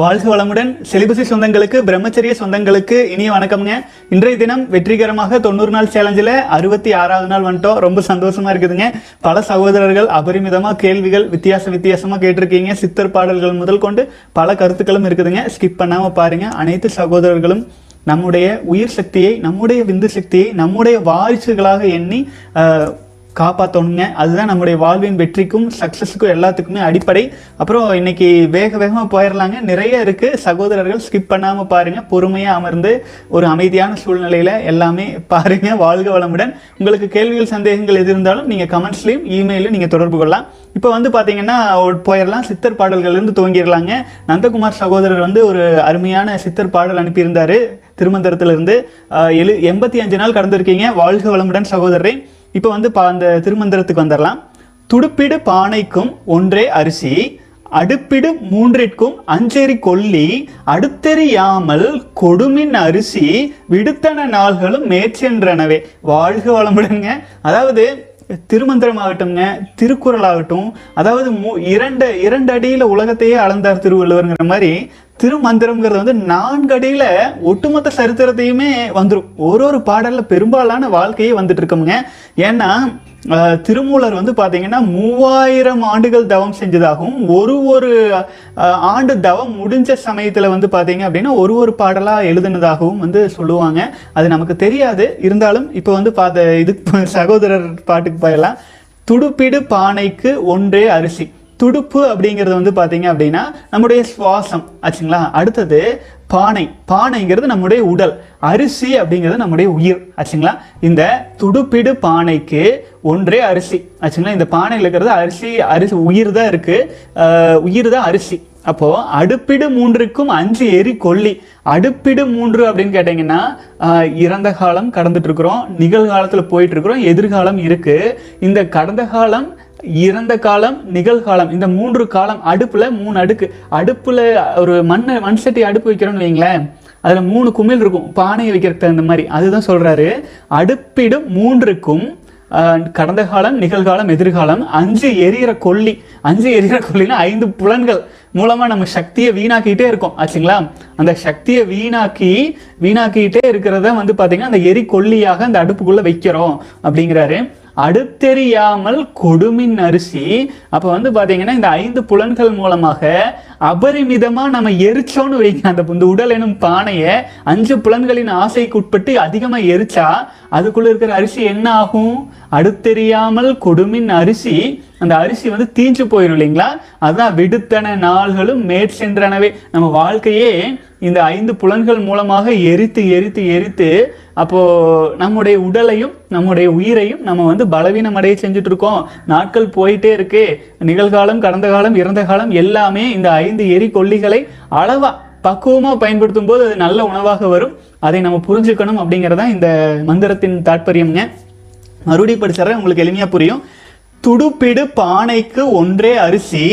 வாழ்க வளமுடன். செலிபசி சொந்தங்களுக்கு, பிரம்மச்சரிய சொந்தங்களுக்கு இனிய வணக்கம்ங்க. இன்றைய தினம் வெற்றிகரமாக 90 நாள் சேலஞ்சில் 66வது நாள் வந்துட்டோம். ரொம்ப சந்தோஷமா இருக்குதுங்க. பல சகோதரர்கள் அபரிமிதமாக கேள்விகள் வித்தியாசமாக கேட்டிருக்கீங்க. சித்தர் பாடல்கள் முதல் கொண்டு பல கருத்துக்களும் இருக்குதுங்க. ஸ்கிப் பண்ணாமல் பாருங்க. அனைத்து சகோதரர்களும் நம்முடைய உயிர் சக்தியை, நம்முடைய விந்து சக்தியை நம்முடைய வாரிசுகளாக எண்ணி காப்பாற்றணுங்க. அதுதான் நம்முடைய வாழ்வின் வெற்றிக்கும் சக்ஸஸுக்கும் எல்லாத்துக்குமே அடிப்படை. அப்புறம் இன்னைக்கு வேகமாக போயிடலாங்க. நிறைய இருக்குது. சகோதரர்கள் ஸ்கிப் பண்ணாமல் பாருங்கள். பொறுமையாக அமர்ந்து ஒரு அமைதியான சூழ்நிலையில் எல்லாமே பாருங்கள். வாழ்க வளமுடன். உங்களுக்கு கேள்விகள், சந்தேகங்கள் எது இருந்தாலும் நீங்கள் கமெண்ட்ஸ்லையும் இமெயிலும் நீங்கள் தொடர்பு கொள்ளலாம். இப்போ வந்து பார்த்தீங்கன்னா போயிடலாம். சித்தர் பாடல்கள்லேருந்து துவங்கிடலாங்க. நந்தகுமார் சகோதரர் வந்து ஒரு அருமையான சித்தர் பாடல் அனுப்பியிருந்தார். திருமந்திரத்திலிருந்து 85 நாள் கடந்திருக்கீங்க. வாழ்க வளமுடன் சகோதரரை. இப்போ வந்து அந்த திருமந்திரத்துக்கு வந்துடலாம். துடுப்பிடு பானைக்கும் ஒன்றே அரிசி, அடுப்பிடு மூன்றிற்கும் அஞ்செறி கொல்லி, அடுத்தெறியாமல் கொடுமின் அரிசி விடுத்தன நாள்களும் மேற்சென்றனவே. வாழ்க வளமுடன்ங்க. அதாவது திருமந்திரம் ஆகட்டும்ங்க, திருக்குறள் ஆகட்டும், அதாவது இரண்டு அடியில் உலகத்தையே அளந்தார் திருவள்ளுவருங்கிற மாதிரி திருமந்திரம்ங்கிறது வந்து 4 அடியில் ஒட்டுமொத்த சரித்திரத்தையுமே வந்துடும். ஒரு பாடலில் பெரும்பாலான வாழ்க்கையே வந்துட்டு இருக்கோமுங்க. ஏன்னா திருமூலர் வந்து பார்த்தீங்கன்னா 3000 ஆண்டுகள் தவம் செஞ்சதாகவும் ஒரு ஆண்டு தவம் முடிஞ்ச சமயத்தில் வந்து பார்த்தீங்க அப்படின்னா ஒரு பாடலாக எழுதுனதாகவும் வந்து சொல்லுவாங்க. அது நமக்கு தெரியாது. இருந்தாலும் இப்போ வந்து இதுக்கு சகோதரர் பாட்டுக்கு போயிடலாம். துடுப்பிடு பானைக்கு ஒன்றே அரிசி. துடுப்பு அப்படிங்கிறது வந்து பார்த்தீங்க அப்படின்னா நம்முடைய சுவாசம் ஆச்சுங்களா. அடுத்தது பானைங்கிறது நம்முடைய உடல், அரிசி அப்படிங்கிறது நம்முடைய உயிர் ஆச்சுங்களா. இந்த துடுப்பிடு பானைக்கு ஒன்றே அரிசி ஆச்சுங்களா. இந்த பானையில் இருக்கிறது அரிசி உயிர் தான் இருக்குது, உயிர் தான் அரிசி. அப்போது அடுப்பிடு மூன்றுக்கும் 5 எரி கொல்லி. அடுப்பிடு 3 அப்படின்னு கேட்டிங்கன்னா இறந்த காலம் கடந்துட்டுருக்குறோம், நிகழ்காலத்தில் போயிட்டுருக்குறோம், எதிர்காலம் இருக்குது. இந்த கடந்த காலம், இறந்த காலம், நிகழ்காலம், இந்த 3 காலம். அடுப்பில் 3 அடுக்கு. அடுப்பில் ஒரு மண் சட்டி அடுப்பு வைக்கிறோம்னு வைங்களேன், அதில் 3 குமிழ் இருக்கும் பானையை வைக்கிறதுக்கு. அந்த மாதிரி அதுதான் சொல்கிறாரு. அடுப்பிடும் 3க்கும் கடந்த காலம், நிகழ்காலம், எதிர்காலம் 5 எரிகிற கொல்லி. 5 எரிகிற கொல்லின்னா 5 புலன்கள் மூலமாக நம்ம சக்தியை வீணாக்கிட்டே இருக்கோம் ஆச்சுங்களா. அந்த சக்தியை வீணாக்கிட்டே இருக்கிறத வந்து பார்த்திங்கன்னா அந்த எரி கொல்லியாக அந்த அடுப்புக்குள்ளே வைக்கிறோம் அப்படிங்கிறாரு. அடுத்தெறியாமல் கொடுமின் அரிசி. அப்போ வந்து பார்த்தீங்கன்னா இந்த 5 புலன்கள் மூலமாக அபரிமிதமாக நம்ம எரிச்சோன்னு வைங்க. இந்த உடல் எனும் பானையை 5 புலன்களின் ஆசைக்கு உட்பட்டு அதிகமாக எரிச்சா அதுக்குள்ளே இருக்கிற அரிசி என்ன ஆகும்? அடுத்தெறியாமல் கொடுமின் அரிசி. அந்த அரிசி வந்து தீஞ்சு போயிடும் இல்லைங்களா. அதுதான் விடுத்தன நாள்களும் மேற்சென்றனவே. நம்ம வாழ்க்கையே இந்த 5 புலன்கள் மூலமாக எரித்து அப்போது நம்முடைய உடலையும் நம்முடைய உயிரையும் நம்ம வந்து பலவீனம் அடைய செஞ்சுட்ருக்கோம். நாட்கள் போயிட்டே இருக்கு. நிகழ்காலம், கடந்த காலம், இறந்த காலம் எல்லாமே இந்த 5 எரி கொல்லிகளை அளவாக பக்குவமாக பயன்படுத்தும் போது அது நல்ல உணவாக வரும். அதை நம்ம புரிஞ்சுக்கணும் அப்படிங்கிறதான் இந்த மந்திரத்தின் தாற்பயம்ங்க. மறுபடியும் படித்தர உங்களுக்கு எளிமையாக புரியும். துடுப்பிடு பானைக்கு ஒன்றே அரிசி,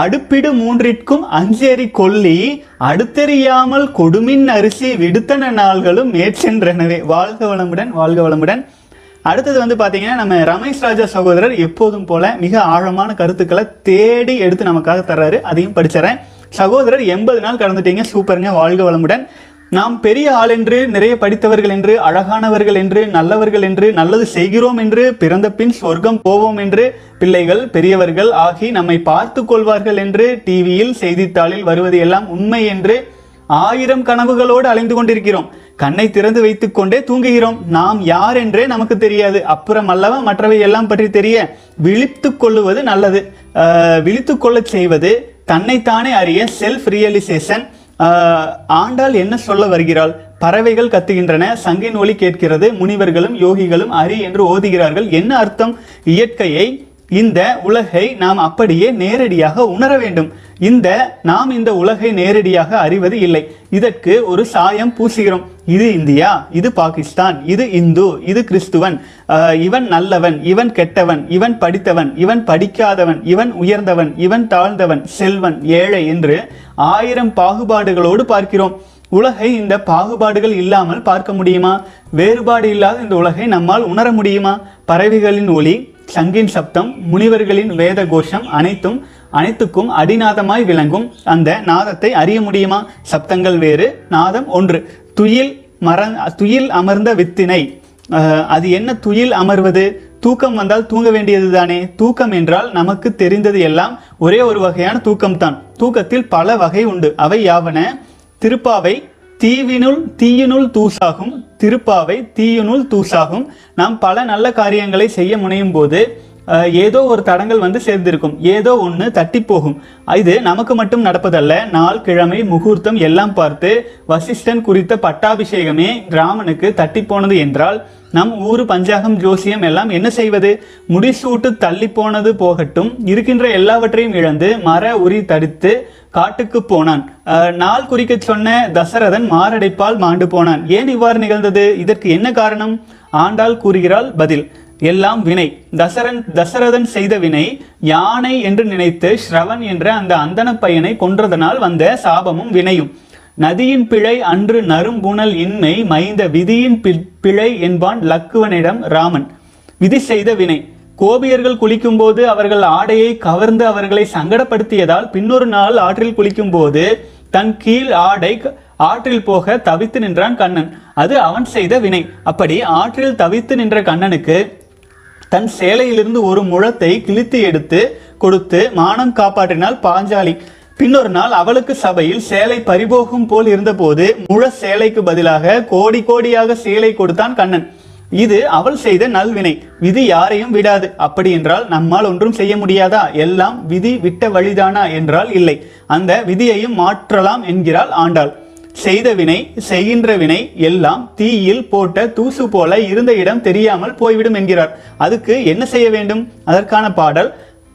அடுப்பிடு 3க்கும் 5 எரி கொல்லி, அடுத்தெறியாமல் கொடுமின் அரிசி விடுத்தன நாள்களும் மேற்சென்றனவே. வாழ்க வளமுடன். வாழ்க வளமுடன். அடுத்தது வந்து பார்த்தீங்கன்னா நம்ம ரமேஷ் ராஜா சகோதரர் எப்போதும் போல மிக ஆழமான கருத்துக்களை தேடி எடுத்து நமக்காக தர்றாரு. அதையும் படிச்சிடறேன். சகோதரர் 80 நாள் கடந்துட்டீங்க. சூப்பருங்க. வாழ்க வளமுடன். நாம் பெரிய ஆள் என்று, நிறைய படித்தவர்கள் என்று, அழகானவர்கள் என்று, நல்லவர்கள் என்று, நல்லது செய்கிறோம் என்று, பிறந்த பின் சொர்க்கம் போவோம் என்று பிள்ளைகள் பெரியவர்கள் ஆகி நம்மை பார்த்து கொள்வார்கள் என்று டிவியில் செய்தித்தாளில் வருவது எல்லாம் உண்மை என்று 1000 கனவுகளோடு அலைந்து கொண்டிருக்கிறோம். கண்ணை திறந்து வைத்துக் கொண்டே தூங்குகிறோம். நாம் யார் என்றே நமக்கு தெரியாது. அப்புறம் அல்லவா மற்றவை எல்லாம் பற்றி தெரிய விழித்து கொள்ளுவது நல்லது. விழித்து கொள்ள செய்வது தன்னைத்தானே அறிய செல்ஃப் ரியலைசேஷன். ஆண்டாள் என்ன சொல்ல வருகிறாள்? பறவைகள் கத்துகின்றன, சங்கின் ஒலி கேட்கிறது, முனிவர்களும் யோகிகளும் அரி என்று ஓதுகிறார்கள். என்ன அர்த்தம்? இயற்கையை, இந்த உலகை நாம் அப்படியே நேரடியாக உணர வேண்டும். நாம் இந்த உலகை நேரடியாக அறிவது இல்லை. இதற்கு ஒரு சாயம் பூசுகிறோம். இது இந்தியா, இது பாகிஸ்தான், இது இந்து, இது கிறிஸ்துவன், இவன் நல்லவன், இவன் கெட்டவன், இவன் படித்தவன், இவன் படிக்காதவன், இவன் உயர்ந்தவன், இவன் தாழ்ந்தவன், செல்வன், ஏழை என்று 1000 பாகுபாடுகளோடு பார்க்கிறோம். உலகை இந்த பாகுபாடுகள் இல்லாமல் பார்க்க முடியுமா? வேறுபாடு இல்லாத இந்த உலகை நம்மால் உணர முடியுமா? பறவைகளின் ஒலி, சங்கின் சப்தம், முனிவர்களின் வேத கோஷம் அனைத்தும் அனைத்துக்கும் அடிநாதமாய் விளங்கும் அந்த நாதத்தை அறிய முடியுமா? சப்தங்கள் வேறு, நாதம் ஒன்று. துயில் அமர்ந்த வித்தினை, அது என்ன துயில் அமர்வது? தூக்கம் வந்தால் தூங்க வேண்டியது தானே. தூக்கம் என்றால் நமக்கு தெரிந்தது எல்லாம் ஒரே ஒரு வகையான தூக்கம்தான். தூக்கத்தில் பல வகை உண்டு. அவை யாவன? திருப்பாவை திருப்பாவை தீயினுள் தூசாகும். நாம் பல நல்ல காரியங்களை செய்ய முனையும் போது ஏதோ ஒரு தடங்கள் வந்து சேர்ந்திருக்கும், ஏதோ ஒன்று தட்டி போகும். இது நமக்கு மட்டும் நடப்பதல்ல. நாள், கிழமை, முகூர்த்தம் எல்லாம் பார்த்து வசிஷ்டன் குறித்த பட்டாபிஷேகமே ராமனுக்கு தட்டி போனது என்றால் நம் ஊர் பஞ்சாங்கம் ஜோசியம் எல்லாம் என்ன செய்வது? முடிசூட்டு தள்ளி போனது போகட்டும், இருக்கின்ற எல்லாவற்றையும் இழந்து மர உரி தடித்து காட்டுக்கு போனான். நாள் குறிக்க சொன்ன தசரதன் மாரடைப்பால் மாண்டு போனான். ஏன் இவ்வாறு நிகழ்ந்தது? இதற்கு என்ன காரணம்? ஆண்டாள் கூறுகிறாள் பதில்: எல்லாம் வினை. தசரதன் செய்த வினை. யானை என்று நினைத்து ஸ்ரவன் என்ற அந்த அந்தன பையனை கொன்றதனால் வந்த சாபமும் வினையும். நதியின் பிழை அன்று நறும்புணல் இன்மை மைந்த விதியின் பிழை என்பான் லக்குவனிடம் ராமன். விதி செய்த வினை. கோபியர்கள் குளிக்கும் போது அவர்கள் ஆடையை கவர்ந்து அவர்களை சங்கடப்படுத்தியதால் பின்னொரு நாள் ஆற்றில் குளிக்கும் போது தன் கீழ் ஆடை ஆற்றில் போக தவித்து நின்றான் கண்ணன். அது அவன் செய்த வினை. அப்படி ஆற்றில் தவித்து நின்ற கண்ணனுக்கு தன் சேலையிலிருந்து ஒரு முழத்தை கிழித்து எடுத்து கொடுத்து மானம் காப்பாற்றினாள் பாஞ்சாலி. பின்னொரு நாள் அவளுக்கு சபையில் சேலை பறிபோகும் போல் இருந்தபோது முழ சேலைக்கு பதிலாக கோடி கோடியாக சேலை கொடுத்தான் கண்ணன். இது அவள் செய்த நல்வினை. விதி யாரையும் விடாது. அப்படி என்றால் நம்மால் ஒன்றும் செய்ய முடியாதா? எல்லாம் விதி விட்ட வழிதானா என்றால் இல்லை. அந்த விதியையும் மாற்றலாம் என்கிறாள் ஆண்டாள். செய்த வினை, செய்கின்ற வினை எல்லாம் தீயில் போட்ட தூசு போல இருந்த இடம் தெரியாமல் போய்விடும் என்கிறார். அதுக்கு என்ன செய்ய வேண்டும்? அதற்கான பாடல்: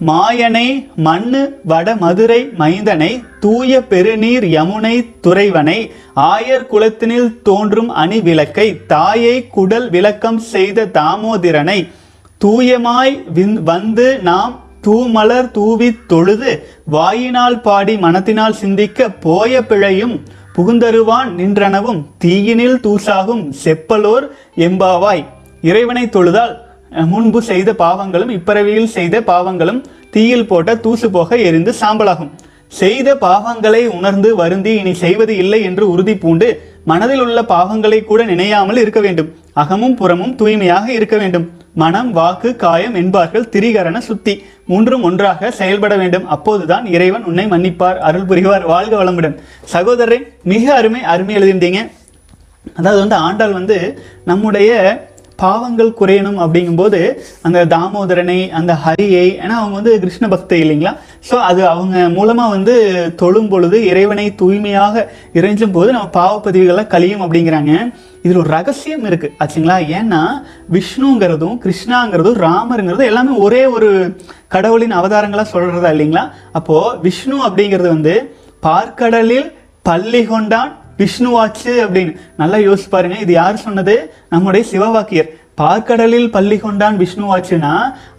மாயனை மண்ணு வட மதுரை மைந்தனை தூய பெருநீர் யமுனை துறைவனை ஆயர் குலத்தினில் தோன்றும் அணி விளக்கை தாயை குடல் விளக்கம் செய்த தாமோதிரனை தூயமாய் வந்து நாம் தூமலர் தூவி தொழுது வாயினால் பாடி மனத்தினால் சிந்திக்க போய பிழையும் புகுந்தருவான் நின்றனவும் தீயினில் தூசாகும் செப்பலோர் எம்பாவாய். இறைவனை தொழுதால் முன்பு செய்த பாவங்களும் இப்பிறவியில் செய்த பாவங்களும் தீயில் போட்ட தூசு போக எரிந்து சாம்பலாகும். செய்த பாவங்களை உணர்ந்து வருந்தி இனி செய்வது இல்லை என்று உறுதி பூண்டு மனதில் உள்ள பாவங்களை கூட நினையாமல் இருக்க வேண்டும். அகமும் புறமும் தூய்மையாக இருக்க வேண்டும். மனம், வாக்கு, காயம் என்பார்கள் திரிகரண சுத்தி. மூன்றும் ஒன்றாக செயல்பட வேண்டும். அப்போதுதான் இறைவன் உன்னை மன்னிப்பார், அருள் புரிவார். வாழ்க வளமுடன். சகோதரரை, மிக அருமை எழுதியிருந்தீங்க. அதாவது ஆண்டாள் நம்முடைய பாவங்கள் குறையணும் அப்படிங்கும்போது அந்த தாமோதரனை, அந்த ஹரியை, ஏன்னா அவங்க கிருஷ்ண பக்தை இல்லைங்களா? ஸோ அது அவங்க மூலமாக தொழும் பொழுது இறைவனை தூய்மையாக இறைஞ்சும் போது நம்ம பாவப்பதிவுகள்லாம் கழியும் அப்படிங்கிறாங்க. இதில் ஒரு ரகசியம் இருக்குது ஆச்சுங்களா? ஏன்னா விஷ்ணுங்கிறதும் கிருஷ்ணாங்கிறதும் ராமருங்கிறதும் எல்லாமே ஒரே ஒரு கடவுளின் அவதாரங்களாக சொல்கிறதா இல்லைங்களா? அப்போது விஷ்ணு அப்படிங்கிறது பார்க்கடலில் பள்ளி கொண்டான் விஷ்ணுவாச்சு அப்படின்னு நல்லா யோசிச்சு பாருங்க. இது யார் சொன்னது? நம்முடைய சிவவாக்கியர். பார்க்கடலில் பள்ளி கொண்டான் விஷ்ணுவாச்சுன்னா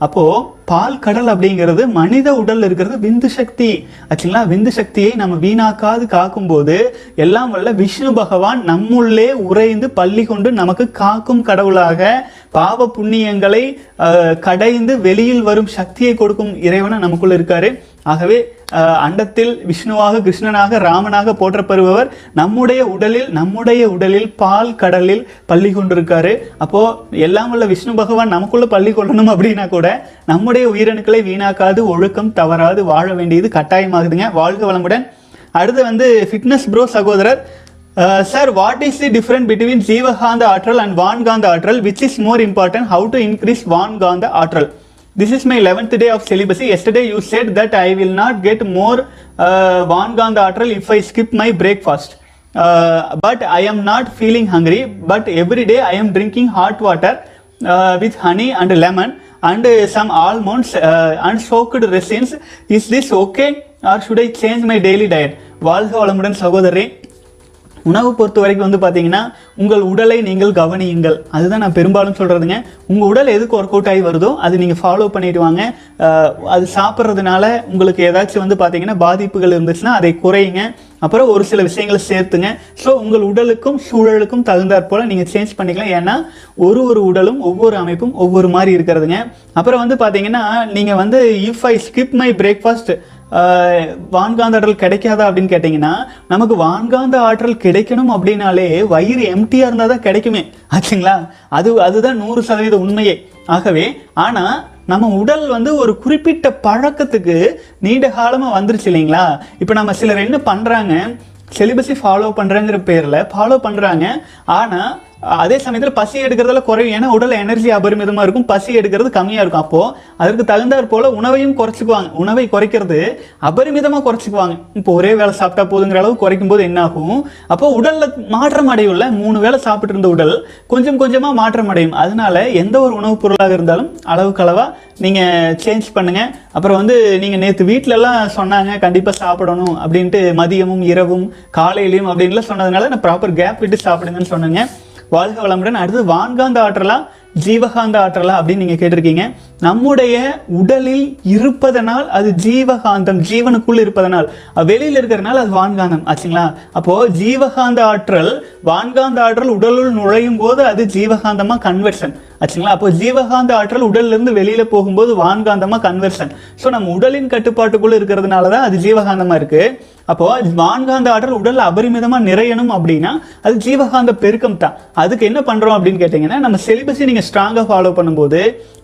அப்போ பால் கடல் அப்படிங்கிறது மனித உடல் இருக்கிறது விந்து சக்தி ஆச்சுங்களா? விந்து சக்தியை நம்ம வீணாக்காது காக்கும் போது எல்லாம் வல்ல விஷ்ணு பகவான் நம்முள்ளே உறைந்து பள்ளி கொண்டு நமக்கு காக்கும் கடவுளாக, பாவ புண்ணியங்களை கடைந்து வெளியில் வரும் சக்தியை கொடுக்கும் இறைவனை நமக்குள்ள இருக்காரு. ஆகவே அண்டத்தில் விஷ்ணுவாக, கிருஷ்ணனாக, ராமனாக போற்றப்படுபவர் நம்முடைய உடலில் பால் கடலில் பள்ளி கொண்டிருக்காரு. அப்போ எல்லாம் உள்ள விஷ்ணு பகவான் நமக்குள்ள பள்ளி கொள்ளணும் அப்படின்னா கூட நம்முடைய உயிரணுக்களை வீணாக்காது ஒழுக்கம் தவறாது வாழ வேண்டியது கட்டாயமாகுதுங்க. வாழ்க வளமுடன். அடுத்து ஃபிட்னஸ் ப்ரோ சகோதரர், sir, what is the difference between ஜீவகாந்த ஆற்றல் அண்ட் வான்காந்த ஆற்றல்? Which is more important? How to increase வான்காந்த ஆற்றல்? This is my 11th day of celibacy. Yesterday you said that I will not get more vanganda atral if I skip my breakfast. But I am not feeling hungry. But every day I am drinking hot water with honey and lemon and some almonds and soaked resins. Is this okay or should I change my daily diet? வாழ்க வளமுடன் சகோதரரே. உணவு பொறுத்த வரைக்கும் பார்த்தீங்கன்னா உங்கள் உடலை நீங்கள் கவனியுங்கள். அதுதான் நான் பெரும்பாலும் சொல்கிறதுங்க. உங்கள் உடல் எதுக்கு ஒர்க் அவுட் ஆகி வருதோ அது நீங்கள் ஃபாலோ பண்ணிட்டு வாங்க. அது சாப்பிட்றதுனால உங்களுக்கு ஏதாச்சும் பார்த்தீங்கன்னா பாதிப்புகள் இருந்துச்சுன்னா அதை குறையுங்க. அப்புறம் ஒரு சில விஷயங்களை சேர்த்துங்க. ஸோ உங்கள் உடலுக்கும் சூழலுக்கும் தகுந்தாற் போல் நீங்கள் சேஞ்ச் பண்ணிக்கலாம். ஏன்னா ஒரு உடலும் ஒவ்வொரு அமைப்பும் ஒவ்வொரு மாதிரி இருக்கிறதுங்க. அப்புறம் பார்த்தீங்கன்னா நீங்கள் if I skip my breakfast வான்காந்த ஆற்றல் கிடைக்காதா அப்படின்னு கேட்டிங்கன்னா, நமக்கு வான்காந்த ஆற்றல் கிடைக்கணும் அப்படின்னாலே வயிறு எம்டியாக இருந்தால் தான் கிடைக்குமே ஆச்சுங்களா. அதுதான் 100% உண்மையே. ஆகவே ஆனால் நம்ம உடல் வந்து ஒரு குறிப்பிட்ட பழக்கத்துக்கு நீண்ட காலமாக வந்துருச்சு இல்லைங்களா. இப்போ நம்ம சிலர் என்ன பண்ணுறாங்க, சிலிபஸை ஃபாலோ பண்ணுறங்கிற பேரில் ஃபாலோ பண்ணுறாங்க, ஆனால் அதே சமயத்தில் பசி எடுக்கிறதுல குறையும். ஏன்னா உடல் எனர்ஜி அபரிமிதமாக இருக்கும், பசி எடுக்கிறது கம்மியாக இருக்கும். அப்போது அதற்கு தகுந்தாற் போல் உணவையும் குறைச்சிக்குவாங்க. உணவை குறைக்கிறது அபரிமிதமாக குறைச்சிக்குவாங்க. இப்போ ஒரே வேளை சாப்பிட்டா போதுங்கிற அளவு குறைக்கும் போது என்ன ஆகும், அப்போது உடலில் மாற்றம் அடையும்ல. 3 வேளை சாப்பிட்டு இருந்த உடல் கொஞ்சம் கொஞ்சமாக மாற்றம் அடையும். அதனால எந்த ஒரு உணவுப் பொருளாக இருந்தாலும் அளவுக்களவாக நீங்கள் சேஞ்ச் பண்ணுங்கள். அப்புறம் வந்து நீங்கள் நேற்று வீட்டிலலாம் சொன்னாங்க கண்டிப்பாக சாப்பிடணும் அப்படின்ட்டு, மதியமும் இரவும் காலையிலையும் அப்படின்லாம் சொன்னதுனால நான் ப்ராப்பர் கேப் விட்டு சாப்பிடுங்கன்னு சொன்னேங்க. வாழ்க வளமுடன். அடுத்து வான்காந்த ஆற்றலா ஜீவகாந்த ஆற்றலா அப்படின்னு நீங்கள் கேட்டிருக்கீங்க. நம்முடைய உடலில் இருப்பதனால் அது ஜீவகாந்தம், ஜீவனுக்குள் இருப்பதனால், வெளியில் இருக்கிறதுனால அது வான்காந்தம் ஆச்சுங்களா. அப்போது ஜீவகாந்த ஆற்றல், வான்காந்த ஆற்றல் உடலுள் நுழையும் போது அது ஜீவகாந்தமாக கன்வர்ஷன் ஆச்சுங்களா. அப்போ ஜீவகாந்த ஆற்றல் உடல்லிருந்து வெளியில் போகும்போது வான்காந்தமாக கன்வர்ஷன். ஸோ நம்ம உடலின் கட்டுப்பாட்டுக்குள்ளே இருக்கிறதுனால தான் அது ஜீவகாந்தமாக இருக்குது. அப்போது வான்காந்த ஆற்றல் உடல் அபரிமிதமாக நிறையணும் அப்படின்னா அது ஜீவகாந்த பெருக்கம் தான். அதுக்கு என்ன பண்ணுறோம் அப்படின்னு கேட்டிங்கன்னா, நம்ம சிலிபஸை நீங்கள் ஸ்ட்ராங்காக ஃபாலோ பண்ணும்போது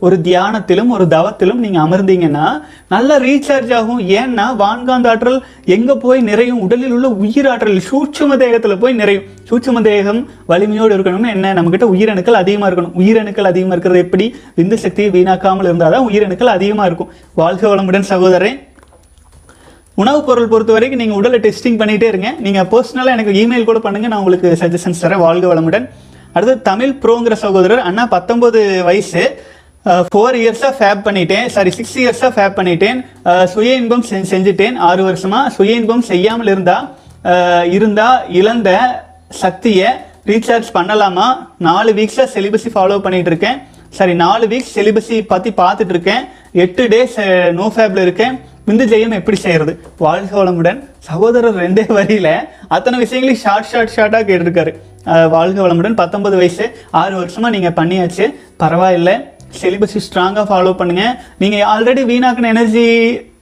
ஒரு தியானத்திலும் ஒரு தவத்திலும் நீங்கள் அமர்ந்தீங்கன்னா நல்லா ரீசார்ஜ் ஆகும். ஏன்னா வான்காந்த ஆற்றல் எங்கே போய் நிறையும், உடலில் உள்ள உயிராற்றல் சூட்சும தேகத்தில் போய் நிறையும். சூட்சும தேகம் வலிமையோடு இருக்கணும்னு என்ன, நம்மக்கிட்ட உயிரணுக்கள் அதிகமாக இருக்கணும். உயிரணுக்கள் அதிகமாக இருக்கிறது எப்படி, விந்து சக்தியை வீணாக்காமல் இருந்தால் தான் உயிரணுக்கள் அதிகமாக இருக்கும். வாழ்க வளமுடன் சகோதரன். உணவுப் பொருள் பொறுத்த வரைக்கும் நீங்கள் உடலை டெஸ்டிங் பண்ணிகிட்டே இருங்க. நீங்கள் பர்சனலாக எனக்கு இமெயில் கூட பண்ணுங்கள், நான் உங்களுக்கு சஜஷன்ஸ் தரேன். வாழ்க வளமுடன். அடுத்து தமிழ் ப்ரோங்கிற சகோதரர், அண்ணா 19 வயசு, 4 இயர்ஸாக ஃபேப் பண்ணிட்டேன், 6 இயர்ஸாக ஃபேப் பண்ணிட்டேன், சுய இன்பம் செஞ்சுட்டேன் 6 வருஷமாக. சுய இன்பம் செய்யாமல் இருந்தால் இழந்த சக்தியை ரீசார்ஜ் பண்ணலாமா? 4 வீக்ஸாக சிலிபஸை ஃபாலோ பண்ணிகிட்டு இருக்கேன். 4 வீக்ஸ் சிலிபஸை பற்றி பார்த்துட்டு இருக்கேன். 8 டேஸ் நோ ஃபேப்பில் இருக்கேன். விந்து ஜெயம் எப்படி செய்யறது? வாழ்க வளமுடன். சகோதரர் 2 வரியில அத்தனை விஷயங்களையும் ஷார்ட்டாக கேட்டிருக்காரு. வாழ்க வளமுடன். 19 வயசு, 6 வருஷமா நீங்க பண்ணியாச்சு, பரவாயில்ல. சிலிபஸை ஸ்ட்ராங்காக ஃபாலோ பண்ணுங்க. நீங்க ஆல்ரெடி வீணாக்கின எனர்ஜி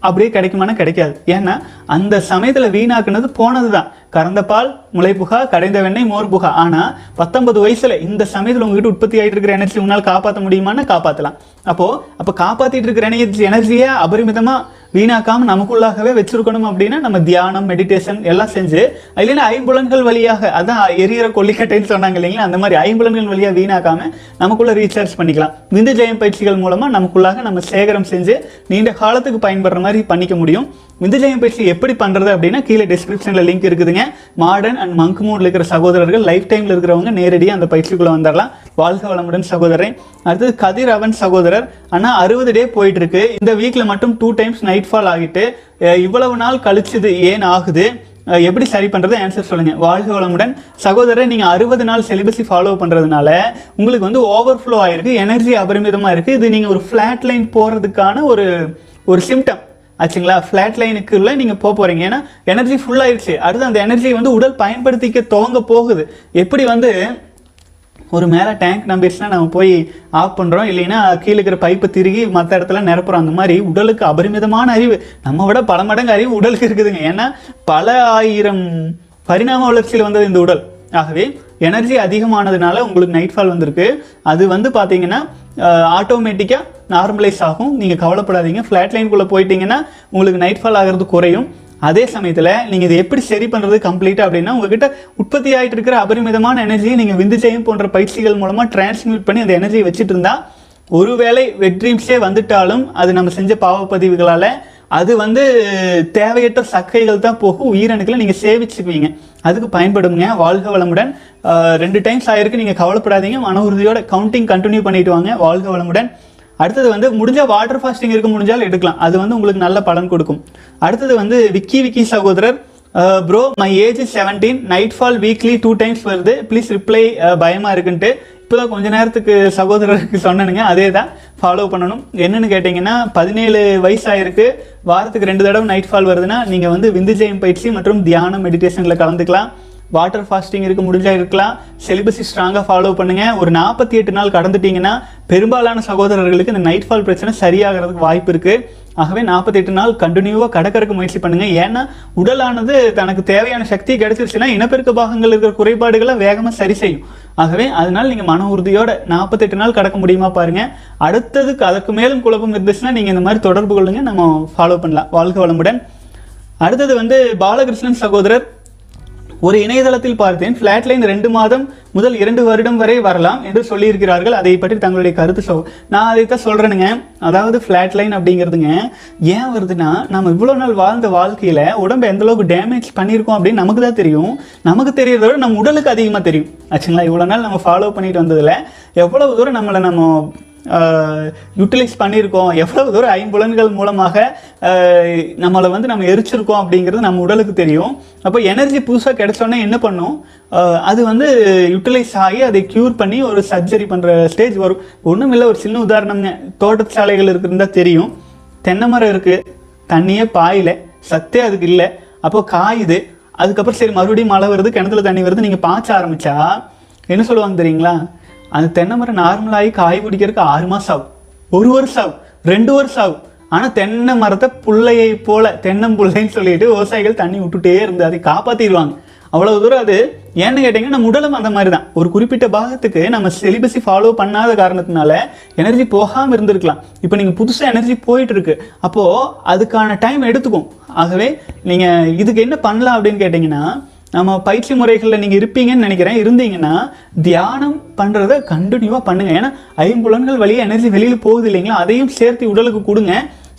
அப்படியே கிடைக்குமானா கிடைக்காது. ஏன்னா அந்த சமயத்தில் வீணாக்குனது போனது தான். கறந்த பால் முளை புகா, கடைந்த வெண்ணெய் மோர் புகா. ஆனால் 19 வயசுல இந்த சமயத்தில் உங்ககிட்ட உற்பத்தி ஆகிட்டு இருக்கிற எனர்ஜி உன்னால் காப்பாற்ற முடியுமானா காப்பாற்றலாம். அப்போ காப்பாற்றிட்டு இருக்கிற எனர்ஜியை அபரிமிதமாக வீணாக்காமல் நமக்குள்ளாகவே வச்சிருக்கணும் அப்படின்னா நம்ம தியானம் மெடிடேஷன் எல்லாம் செஞ்சு, இல்லைன்னா ஐம்புலன்கள் வழியாக, அதான் எரியற கொல்லிக்கட்டைன்னு சொன்னாங்க இல்லைங்களா, அந்த மாதிரி ஐம்புலன்கள் வழியாக வீணாக்காமல் நமக்குள்ளே ரீசார்ஜ் பண்ணிக்கலாம். விந்து ஜெயம் பயிற்சிகள் மூலமாக நமக்குள்ளாக நம்ம சேகரம் செஞ்சு நீண்ட காலத்துக்கு பயன்படுற மாதிரி பண்ணிக்க முடியும். விந்து ஜெயம் பயிற்சி எப்படி பண்ணுறது அப்படின்னா கீழே டிஸ்கிரிப்ஷனில் லிங்க் இருக்குதுங்க. மாடர்ன் அண்ட் மங்க் மோடில் இருக்கிற சகோதரர்கள், லைஃப் டைமில் இருக்கிறவங்க நேரடியாக அந்த பயிற்சிக்குள்ளே வந்துடலாம். வாழ்க வளமுடன் சகோதரன். அடுத்தது கதிரவன் சகோதரர், ஆனால் 60 டே போயிட்டுருக்கு. இந்த வீக்கில் மட்டும் 2 டைம்ஸ் நைட் ஃபால் ஆகிட்டு இவ்வளவு நாள் கழிச்சது ஏன் ஆகுது, எப்படி சரி பண்ணுறது, ஆன்சர் சொல்லுங்கள். வாழ்க வளமுடன் சகோதரர். நீங்கள் 60 நாள் சிலிபஸை ஃபாலோ பண்ணுறதுனால உங்களுக்கு வந்து ஓவர்ஃப்ளோ ஆகிருக்கு, எனர்ஜி அபரிமிதமாக இருக்குது. இது நீங்கள் ஒரு ஃப்ளாட் லைன் போகிறதுக்கான ஒரு சிம்டம் ஆச்சுங்களா. ஃப்ளாட் லைனுக்குள்ள நீங்கள் போகிறீங்க. ஏன்னா எனர்ஜி ஃபுல்லாகிடுச்சு. அடுத்து அந்த எனர்ஜியை வந்து உடல் பயன்படுத்திக்க துவங்க போகுது. எப்படி வந்து ஒரு மேலே டேங்க் நம்பிடுச்சுன்னா நம்ம போய் ஆஃப் பண்ணுறோம், இல்லைன்னா கீழே இருக்கிற பைப்பை திருகி மற்ற இடத்துல நிரப்புறோம், அந்த மாதிரி உடலுக்கு அபரிமிதமான அறிவு, நம்ம விட பல மடங்கு அறிவு உடலுக்கு இருக்குதுங்க. ஏன்னா பல 1000 பரிணாம வளர்ச்சியில் வந்தது இந்த உடல். ஆகவே எனர்ஜி அதிகமானதுனால உங்களுக்கு நைட்ஃபால் வந்திருக்கு. அது வந்து பார்த்தீங்கன்னா ஆட்டோமேட்டிக்காக நார்மலைஸ் ஆகும். நீங்கள் கவலைப்படாதீங்க. ஃப்ளாட் லைனுக்குள்ளே போயிட்டீங்கன்னா உங்களுக்கு நைட்ஃபால் ஆகிறது குறையும். அதே சமயத்தில் நீங்கள் இதை எப்படி சரி பண்ணுறது கம்ப்ளீட்டாக அப்படின்னா, உங்ககிட்ட உற்பத்தி ஆகிட்டு இருக்கிற அபரிமிதமான எனர்ஜியை நீங்கள் விந்து ஜெயம் போன்ற பயிற்சிகள் மூலமாக டிரான்ஸ்மியூட் பண்ணி அந்த எனர்ஜியை வச்சுட்டு இருந்தால், ஒருவேளை வெட்ரீம்ஸே வந்துட்டாலும் அது நம்ம செஞ்ச பாவப்பதிவுகளால் அது வந்து தேவையற்ற சக்கைகள் தான் போகும். உயிரணுக்களை நீங்கள் சேவிச்சுக்குவீங்க, அதுக்கு பயன்படுங்க. வாழ்க வளமுடன். 2 டைம்ஸ் ஆயிருக்கு, நீங்கள் கவலைப்படாதீங்க. மன உறுதியோட கவுண்டிங் கண்டினியூ பண்ணிட்டு வாங்க. வாழ்க வளமுடன். அடுத்தது வந்து முடிஞ்சால் வாட்டர் ஃபாஸ்டிங் இருக்க முடிஞ்சாலும் எடுக்கலாம், அது வந்து உங்களுக்கு நல்ல பலன் கொடுக்கும். அடுத்தது வந்து விக்கி சகோதரர், bro my age 17, nightfall weekly 2 times வருது, ப்ளீஸ் ரிப்ளை, பயமாக இருக்குன்ட்டு. இப்போ தான் கொஞ்ச நேரத்துக்கு சகோதரருக்கு சொன்னனுங்க, அதே தான் ஃபாலோ பண்ணணும். என்னென்னு கேட்டிங்கன்னா 17 வயசு ஆயிருக்கு, வாரத்துக்கு 2 தடவை நைட்ஃபால் வருதுன்னா நீங்கள் வந்து விந்து ஜெயம் பயிற்சி மற்றும் தியானம் மெடிடேஷனில் கலந்துக்கலாம். வாட்டர் ஃபாஸ்டிங் இருக்க முடிஞ்சால் இருக்கலாம். செலிபஸை ஸ்ட்ராங்காக ஃபாலோ பண்ணுங்கள். ஒரு 48 நாள் கடந்துட்டிங்கன்னா பெரும்பாலான சகோதரர்களுக்கு இந்த நைட் ஃபால் பிரச்சனை சரியாகிறதுக்கு வாய்ப்பு இருக்குது. ஆகவே 48 நாள் கண்டினியூவாக கடக்கறக்கு முயற்சி பண்ணுங்கள். ஏன்னா உடலானது தனக்கு தேவையான சக்தி கிடைச்சிருச்சுன்னா இனப்பெருக்க பாகங்கள் இருக்கிற குறைபாடுகளை வேகமாக சரி செய்யும். ஆகவே அதனால் நீங்கள் மன உறுதியோடு 48 நாள் கடக்க முடியுமா பாருங்கள். அடுத்ததுக்கு அதற்கு மேலும் குழப்பம் இருந்துச்சுன்னா நீங்கள் இந்த மாதிரி தொடர்பு கொள்ளுங்கள், நம்ம ஃபாலோ பண்ணலாம். வாழ்க வளமுடன். அடுத்தது பாலகிருஷ்ணன் சகோதரர், ஒரு இணையதளத்தில் பார்த்தேன் ஃப்ளாட்லைன் 2 மாதம் முதல் 2 வருடம் வரை வரலாம் என்று சொல்லியிருக்கிறார்கள். அதை பற்றி தங்களுடைய கருத்து நான் அதைத்தான் சொல்கிறேனுங்க. அதாவது ஃப்ளாட்லைன் அப்படிங்கிறதுங்க ஏன் வருதுன்னா, நம்ம இவ்வளோ நாள் வாழ்ந்த வாழ்க்கையில் உடம்பு எந்தளவுக்கு டேமேஜ் பண்ணியிருக்கோம் அப்படின்னு நமக்கு தான் தெரியும். நமக்கு தெரியறத விட நம்ம உடலுக்கு அதிகமாக தெரியும் ஆச்சுங்களா. இவ்வளோ நாள் நம்ம ஃபாலோ பண்ணிட்டு வந்ததில் எவ்வளவு தூரம் நம்மளை நம்ம யூட்டிலைஸ் பண்ணியிருக்கோம், எவ்வளவு தூரம் ஐம்புலன்கள் மூலமாக நம்மளை நம்ம எரிச்சிருக்கோம் அப்படிங்கிறது நம்ம உடலுக்கு தெரியும். அப்போ எனர்ஜி புதுசாக கிடைச்சோன்னே என்ன பண்ணும், அது யூட்டிலைஸ் ஆகி அதை க்யூர் பண்ணி ஒரு சர்ஜரி பண்ணுற ஸ்டேஜ் வரும். ஒன்றும் இல்லை, ஒரு சின்ன உதாரணம்ங்க. தோட்டச்சாலைகள் இருக்குதுன்னு தான் தெரியும். தென்னை மரம் இருக்குது, தண்ணியே பாயில், சத்தே அதுக்கு இல்லை. அப்போது காயுது, அதுக்கப்புறம் சரி மறுபடியும் மழை வருது, கிணத்துல தண்ணி வருது, நீங்கள் பாய்ச்ச ஆரம்பித்தா என்ன சொல்லுவாங்க தெரியுங்களா, அந்த தென்னை மரம் நார்மலாகி காய் பிடிக்கிறதுக்கு 6 மாதம் ஆகும், 1 வருஷம் ஆகும், 2 வருஷம் ஆகும். ஆனால் தென்னை மரத்தை பிள்ளையை போல தென்னம்பிள்ளைன்னு சொல்லிட்டு விவசாயிகள் தண்ணி விட்டுட்டே இருந்து அதை காப்பாற்றிடுவாங்க. அவ்வளோ தூரம் அது. ஏன்னு கேட்டிங்கன்னா நம்ம உடலும் அந்த மாதிரி தான். ஒரு குறிப்பிட்ட பாகத்துக்கு நம்ம செலிபஸை ஃபாலோ பண்ணாத காரணத்தினால எனர்ஜி போகாமல் இருந்திருக்கலாம். இப்போ நீங்கள் புதுசாக எனர்ஜி போயிட்டுருக்கு, அப்போது அதுக்கான டைம் எடுத்துக்கும். ஆகவே நீங்கள் இதுக்கு என்ன பண்ணலாம் அப்படின்னு கேட்டிங்கன்னா, நம்ம பயிற்சி முறைகளில் நீங்கள் இருப்பீங்கன்னு நினைக்கிறேன். இருந்தீங்கன்னா தியானம் பண்ணுறதை கண்டினியூவாக பண்ணுங்கள். ஏன்னா 5 புலன்கள் வழியாக எனர்ஜி வெளியில் போகுது இல்லைங்களா, அதையும் சேர்த்து உடலுக்கு கொடுங்க.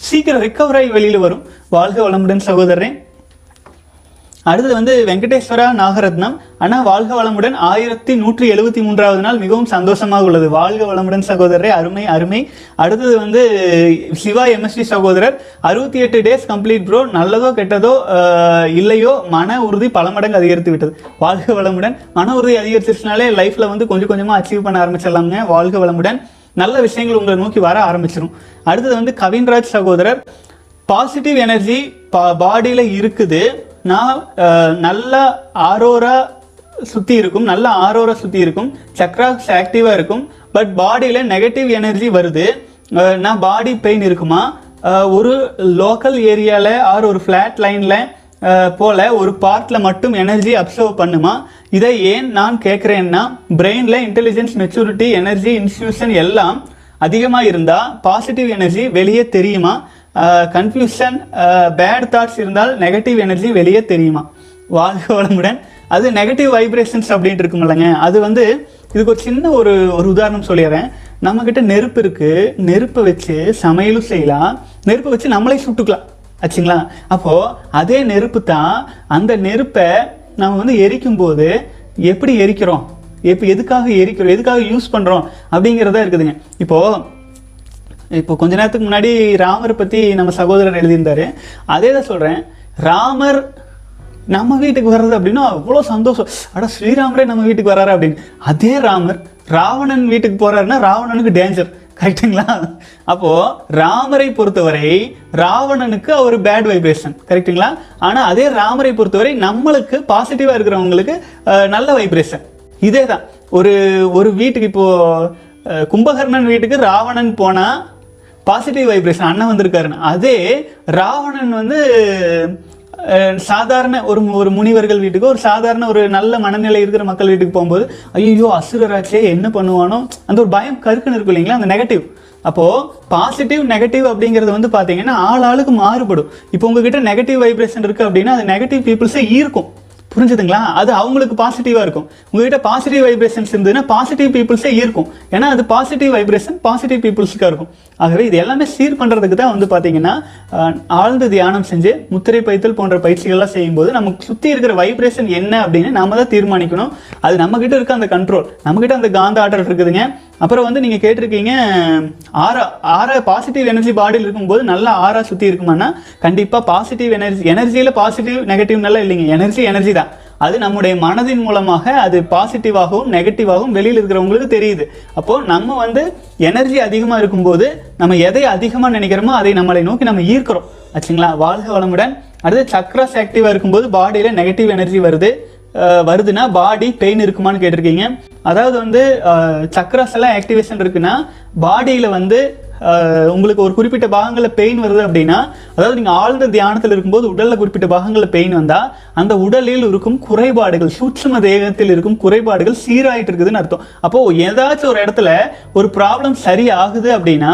சீக்கிரம் ரெக்கவர் ஆகி வெளியில் வரும். வாழ்க வளமுடன் சகோதரன். அடுத்தது வெங்கடேஸ்வரா நாகரத்னம், ஆனால் வாழ்க வளமுடன். 1173வது நாள் மிகவும் சந்தோஷமாக உள்ளது. வாழ்க வளமுடன் சகோதரரே, அருமை அருமை. அடுத்தது சிவா எம்எஸ்டி சகோதரர், 68 டேஸ் கம்ப்ளீட் ப்ரோ. நல்லதோ கெட்டதோ இல்லையோ மன உறுதி பல மடங்கு அதிகரித்து விட்டது. வாழ்க வளமுடன். மன உறுதி அதிகரிச்சிருச்சுனாலே லைஃப்பில் கொஞ்சம் கொஞ்சமாக அச்சீவ் பண்ண ஆரம்பிச்சிடலாமுங்க. வாழ்க வளமுடன். நல்ல விஷயங்கள் உங்களை நோக்கி வர ஆரம்பிச்சிடும். அடுத்தது கவின்ராஜ் சகோதரர், பாசிட்டிவ் எனர்ஜி பாடியில் இருக்குது, நான் நல்ல ஆரோரா சுற்றி இருக்கும், சக்ராஸ் ஆக்டிவாக இருக்கும், பட் பாடியில் நெகட்டிவ் எனர்ஜி வருது, நான் பாடி பெயின் இருக்குமா, ஒரு லோக்கல் ஏரியாவில் ஆர் ஒரு ஃப்ளாட் லைனில் போல் ஒரு பார்ட்டில் மட்டும் எனர்ஜி அப்சர்வ் பண்ணுமா, இதை ஏன் நான் கேட்குறேன்னா பிரெயினில் இன்டெலிஜென்ஸ், மெச்சூரிட்டி, எனர்ஜி, இன்ஸ்டியூஷன் எல்லாம் அதிகமாக இருந்தால் பாசிட்டிவ் எனர்ஜி வெளியே தெரியுமா, கன்ஃபியூஷன், பேட் தாட்ஸ் இருந்தால் நெகட்டிவ் எனர்ஜி வெளியே தெரியுமா. வாழ்க வளமுடன். அது நெகட்டிவ் வைப்ரேஷன்ஸ் அப்படின்ட்டு இருக்கும் இல்லைங்க. அது இதுக்கு ஒரு சின்ன ஒரு உதாரணம் சொல்லிடுறேன். நம்மக்கிட்ட நெருப்பு இருக்குது, நெருப்பை வச்சு சமையலும் செய்யலாம், நெருப்பை வச்சு நம்மளே சுட்டுக்கலாம் ஆச்சுங்களா. அப்போது அதே நெருப்பு தான், அந்த நெருப்பை நம்ம எரிக்கும்போது எப்படி எரிக்கிறோம், எதுக்காக எரிக்கிறோம், எதுக்காக யூஸ் பண்ணுறோம் அப்படிங்கிறதா இருக்குதுங்க. இப்போ கொஞ்ச நேரத்துக்கு முன்னாடி ராமரை பற்றி நம்ம சகோதரர் எழுதியிருந்தார், அதே தான் சொல்கிறேன். ராமர் நம்ம வீட்டுக்கு வர்றது அப்படின்னா அவ்வளோ சந்தோஷம், அட ஸ்ரீராமரே நம்ம வீட்டுக்கு வர்றாரு அப்படின்னு. அதே ராமர் ராவணன் வீட்டுக்கு போகிறாருன்னா ராவணனுக்கு டேஞ்சர், கரெக்டுங்களா. அப்போது ராமரை பொறுத்தவரை ராவணனுக்கு ஒரு பேட் வைப்ரேஷன், கரெக்டுங்களா. ஆனால் அதே ராமரை பொறுத்தவரை நம்மளுக்கு பாசிட்டிவாக இருக்கிறவங்களுக்கு நல்ல வைப்ரேஷன். இதே தான் ஒரு வீட்டுக்கு, இப்போது கும்பகர்ணன் வீட்டுக்கு ராவணன் போனால் பாசிட்டிவ் வைப்ரேஷன், அண்ணன் வந்திருக்காருன்னு. அதே ராவணன் சாதாரண ஒரு முனிவர்கள் வீட்டுக்கு, ஒரு சாதாரண ஒரு நல்ல மனநிலை இருக்கிற மக்கள் வீட்டுக்கு போகும்போது ஐயோ அசுரராச்சே என்ன பண்ணுவானோ அந்த ஒரு பயம் கருக்குன்னு இருக்கும் இல்லைங்களா, அந்த நெகட்டிவ். அப்போது பாசிட்டிவ் நெகட்டிவ் அப்படிங்கிறது பார்த்தீங்கன்னா ஆளாளுக்கு மாறுபடும். இப்போ உங்ககிட்ட நெகட்டிவ் வைப்ரேஷன் இருக்குது அப்படின்னா அது நெகட்டிவ் பீப்புள்ஸே ஈர்க்கும், புரிஞ்சுதுங்களா. அது அவங்களுக்கு பாசிட்டிவாக இருக்கும். உங்ககிட்ட பாசிட்டிவ் வைப்ரேஷன்ஸ் இருந்ததுன்னா பாசிட்டிவ் பீப்புள்ஸே இருக்கும். ஏன்னா அது பாசிட்டிவ் வைப்ரேஷன் பாசிட்டிவ் பீப்புள்ஸுக்காக இருக்கும். ஆகவே இது எல்லாமே சீர் பண்ணுறதுக்கு தான் பார்த்தீங்கன்னா ஆழ்ந்த தியானம் செஞ்சு முத்திரை பைத்தல் போன்ற பயிற்சிகள்லாம் செய்யும்போது நமக்கு சுற்றி இருக்கிற வைப்ரேஷன் என்ன அப்படின்னு நம்ம தான் தீர்மானிக்கணும். அது நம்மக்கிட்ட இருக்க அந்த கண்ட்ரோல், நம்மக்கிட்ட அந்த காந்த ஆற்றல் இருக்குதுங்க. அப்புறம் நீங்கள் கேட்டிருக்கீங்க ஆறா பாசிட்டிவ் எனர்ஜி பாடியில் இருக்கும்போது நல்லா ஆறா சுற்றி இருக்குமானா, கண்டிப்பாக பாசிட்டிவ் எனர்ஜியில் பாசிட்டிவ் நெகட்டிவ்னால இல்லைங்க, எனர்ஜி தான். அது நம்முடைய மனதின் மூலமாக அது பாசிட்டிவாகவும் நெகட்டிவாகவும் வெளியில் இருக்கிறவங்களுக்கு தெரியுது. அப்போது நம்ம எனர்ஜி அதிகமாக இருக்கும்போது நம்ம எதை அதிகமாக நினைக்கிறோமோ அதை நம்மளை நோக்கி நம்ம ஈர்க்கிறோம் ஆச்சுங்களா. வாழ்க வளமுடன். அடுத்து சக்ராஸ் ஆக்டிவாக இருக்கும்போது பாடியில் நெகட்டிவ் எனர்ஜி வருது, வருதுன்னா பாடி பெயின் இருக்குமான்னு கேட்டிருக்கீங்க. அதாவது வந்து சக்கராஸ் எல்லாம் ஆக்டிவேஷன் இருக்குன்னா பாடியில் வந்து உங்களுக்கு ஒரு குறிப்பிட்ட பாகங்களில் பெயின் வருது அப்படின்னா, அதாவது நீங்கள் ஆழ்ந்த தியானத்தில் இருக்கும்போது உடலில் குறிப்பிட்ட பாகங்களில் பெயின் வந்தால் அந்த உடலில் இருக்கும் குறைபாடுகள், சூட்சும தேகத்தில் இருக்கும் குறைபாடுகள் சீராகிட்டு இருக்குதுன்னு அர்த்தம். அப்போது ஏதாச்சும் ஒரு இடத்துல ஒரு ப்ராப்ளம் சரி ஆகுது அப்படின்னா